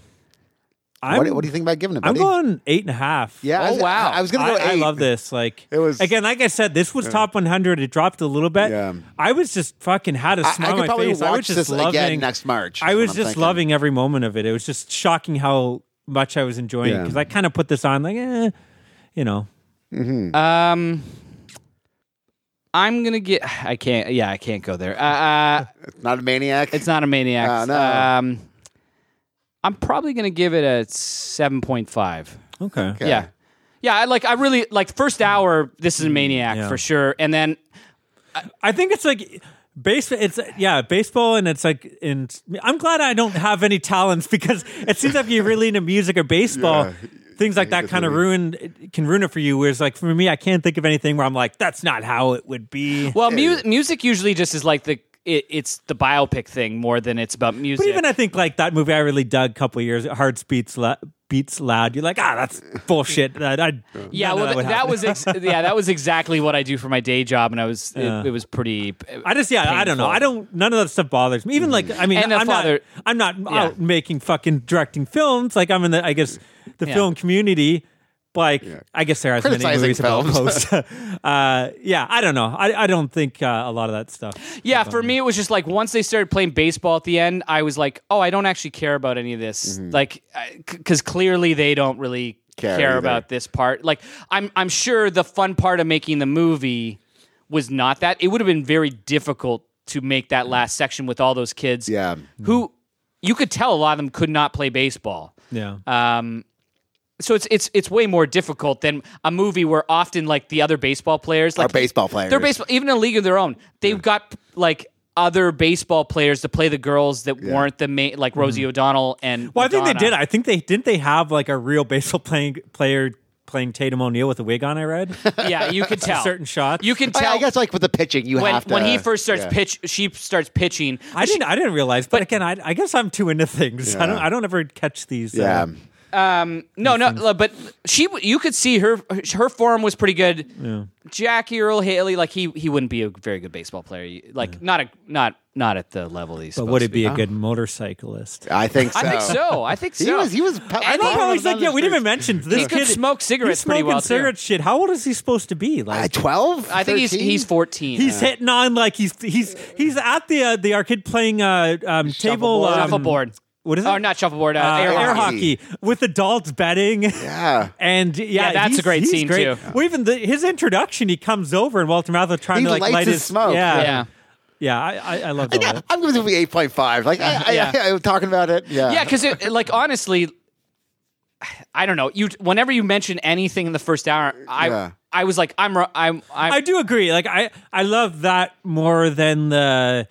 What do you think about giving it, buddy? I'm going 8.5. Yeah. Oh, wow. I was going to go 8. I love this. Like, it was, again, like I said, this was top 100. It dropped a little bit. Yeah. I was just fucking had a smile on my face. I was just loving next March. I was just loving every moment of it. It was just shocking how much I was enjoying it because I kind of put this on like, you know. Mm-hmm. I'm going to get... I can't go there. It's not a Maniac? It's not a Maniac. No. I'm probably going to give it a 7.5. Okay. Yeah. Yeah, I really... Like, first hour, this is a Maniac for sure. And then... I think it's like... baseball, and it's like, and I'm glad I don't have any talents because it seems like you're really into music or baseball. Yeah. Things like that kind of ruin it for you. Whereas, like for me, I can't think of anything where I'm like, that's not how it would be. Well, music usually just is like it's the biopic thing more than it's about music. But even I think like that movie I really dug a couple of years, Hearts Beats Loud. You're like, that's bullshit. That was exactly what I do for my day job, and I was it was pretty. I don't know. None of that stuff bothers me. Even like, I mean, I'm not out making fucking directing films. Like I'm in the film community. Like, I guess there are as many movies films. About posts. I don't know. I don't think a lot of that stuff. Yeah, for me, it was just like once they started playing baseball at the end, I was like, oh, I don't actually care about any of this. Mm-hmm. Like, because clearly they don't really care about this part. Like, I'm sure the fun part of making the movie was not that. It would have been very difficult to make that last section with all those kids. Yeah, who you could tell a lot of them could not play baseball. Yeah. So it's way more difficult than a movie where often like the other baseball players they're baseball, even in A League of Their Own, they've got like other baseball players to play the girls that weren't the main, like Rosie O'Donnell and Madonna. I think they did. I think they didn't. They have like a real baseball player playing Tatum O'Neal with a wig on. I read. Yeah, you could tell certain shots. You can tell. I guess like with the pitching, you have to. When he first starts pitch, she starts pitching. I didn't realize, but again, I guess I'm too into things. Yeah. I don't ever catch these. Yeah. No, but you could see her form was pretty good. Yeah. Jackie Earl Haley, like he wouldn't be a very good baseball player. Like not at the level he's. But would he be a good motorcyclist? I think so. I think so. He was. I know how he's like. Yeah, we didn't even mention this. He could smoke cigarettes pretty well. Smoking cigarette shit. How old is he supposed to be? Like 12? I think 13? he's 14. He's hitting on like he's at the arcade playing table shuffleboard. What is it? Oh, not shuffleboard. Air hockey with adults betting. Yeah, and that's a great scene great. Too. Well, even his introduction, he comes over and Walter Matthau trying to like light his smoke. Yeah. I love that. Yeah, I'm going to be 8.5. Like I'm talking about it. Yeah, yeah, because like honestly, I don't know. Whenever you mention anything in the first hour, I was like, I do agree. Like I love that more than the.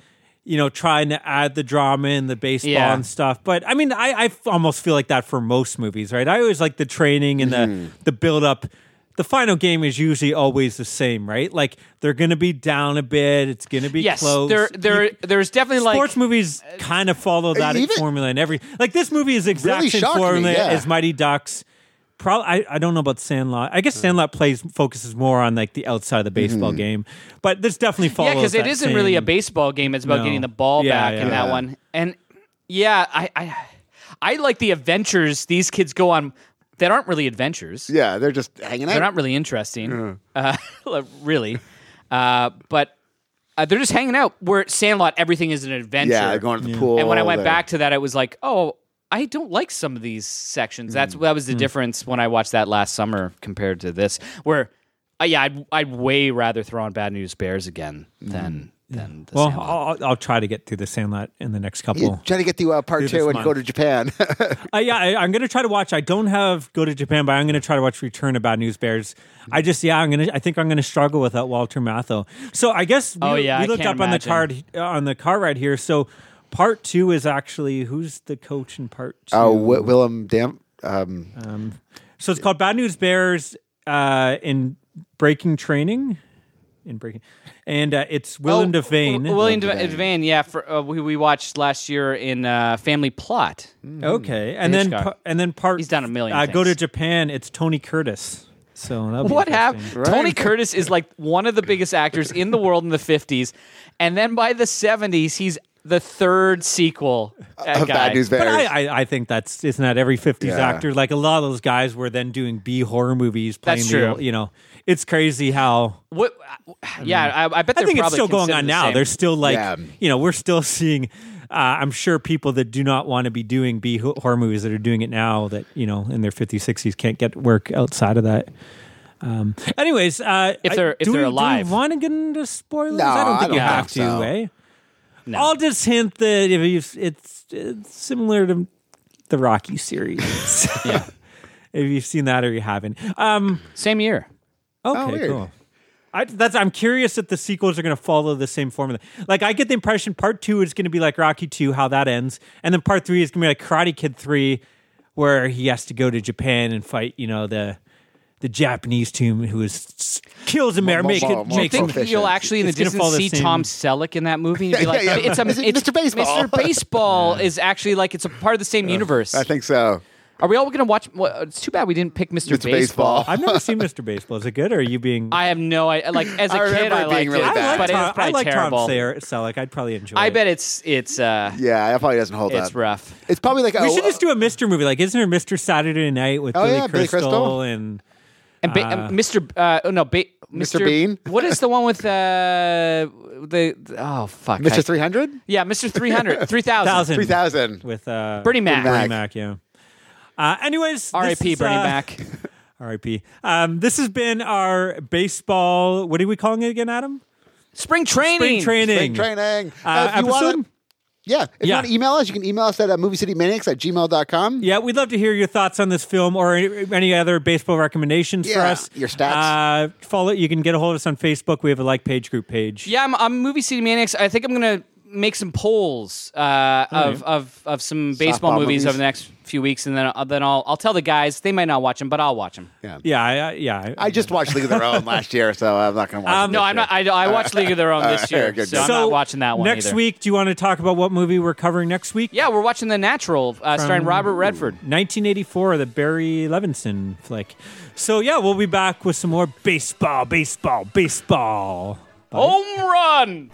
You know, trying to add the drama and the baseball and stuff. But I mean, I almost feel like that for most movies, right? I always like the training and the build up. The final game is usually always the same, right? Like they're going to be down a bit. It's going to be close. There's definitely sports like sports movies kind of follow that formula and every like this movie is exact same formula as Mighty Ducks. Probably, I don't know about Sandlot. I guess Sandlot focuses more on like the outside of the baseball game, but this definitely follows. Yeah, because it isn't really a baseball game. It's about getting the ball back in that one. And I like the adventures these kids go on that aren't really adventures. Yeah, they're just hanging out. They're not really interesting, really. But they're just hanging out. Where at Sandlot, everything is an adventure. Yeah, going to the pool. And when I went back to that, I was like, oh, I don't like some of these sections. That was the difference when I watched that last summer compared to this, where, I'd way rather throw on Bad News Bears again than the Sandlot. I'll try to get through the Sandlot in the next couple. You try to get through part two and go to Japan. I'm going to try to watch. I don't have Go to Japan, but I'm going to try to watch Return of Bad News Bears. I think I'm going to struggle without Walter Matthau. So I guess we looked up on the car ride here. So. Part two is actually, who's the coach in part two? Oh, Willem Dafoe. So it's called Bad News Bears in Breaking Training. And it's Willem Dafoe. Willem Dafoe, we watched last year in Family Plot. Okay, and then part. He's done a million. Go to Japan. It's Tony Curtis. So what happened? Right? Tony Curtis is like one of the biggest actors in the world in the 50s, and then by the 70s, he's the third sequel of Bad News Bears. But I think that's, isn't that every 50s actor? Like a lot of those guys were then doing B horror movies. That's true. It's crazy how. What? I bet. I think it's still going on now. There's still we're still seeing. I'm sure people that do not want to be doing B horror movies that are doing it now that in their 50s, 60s can't get work outside of that. Anyways, if they're alive, do we want to get into spoilers? No, I don't think you have to. Eh? No. I'll just hint that if it's similar to the Rocky series. If you've seen that or you haven't. Same year. Okay, cool. I'm curious if the sequels are going to follow the same formula. Like, I get the impression part two is going to be like Rocky 2, how that ends. And then part three is going to be like Karate Kid 3, where he has to go to Japan and fight, the Japanese team who kills him there. Do you think you'll actually in the distance see Tom Selleck in that movie? And be like, it's Mr. Baseball. Mr. Baseball is actually like it's a part of the same universe. I think so. Are we all going to watch? Well, it's too bad we didn't pick Mr. Baseball. I've never seen Mr. Baseball. Is it good or are you being? I have no idea. Like as a kid, I liked it, but it's probably terrible. I like Tom Selleck. I'd probably enjoy it. I bet it's. It probably doesn't hold up. It's rough. It's probably like we should just do a Mr. movie. Like, isn't there Mr. Saturday Night with Billy Crystal and? Mr. Bean. What is the one with Mr. 300? Yeah, Mr. 300. 3000 with Bernie Mac. Anyways, R.I.P. Bernie Mac. R.I.P. This has been our baseball. What are we calling it again, Adam? Spring training. Episode. Yeah. If you want to email us, you can email us at moviecitymaniacs@gmail.com. Yeah, we'd love to hear your thoughts on this film or any other baseball recommendations for us. Your stats. You can get a hold of us on Facebook. We have a group page. Yeah, I'm Movie City Maniacs. I think I'm going to make some polls of some baseball movies over the next few weeks, and then I'll tell the guys. They might not watch them, but I'll watch them. I just watched League of Their Own last year, so I'm not going to watch them. I watched League of Their Own this year, so I'm not watching that one next week. Do you want to talk about what movie we're covering next week? Yeah, we're watching The Natural, starring Robert Redford. 1984, the Barry Levinson flick. So yeah, we'll be back with some more baseball. Bye. Home run!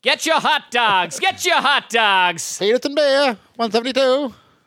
Get your hot dogs. Peanuts and beer, 172.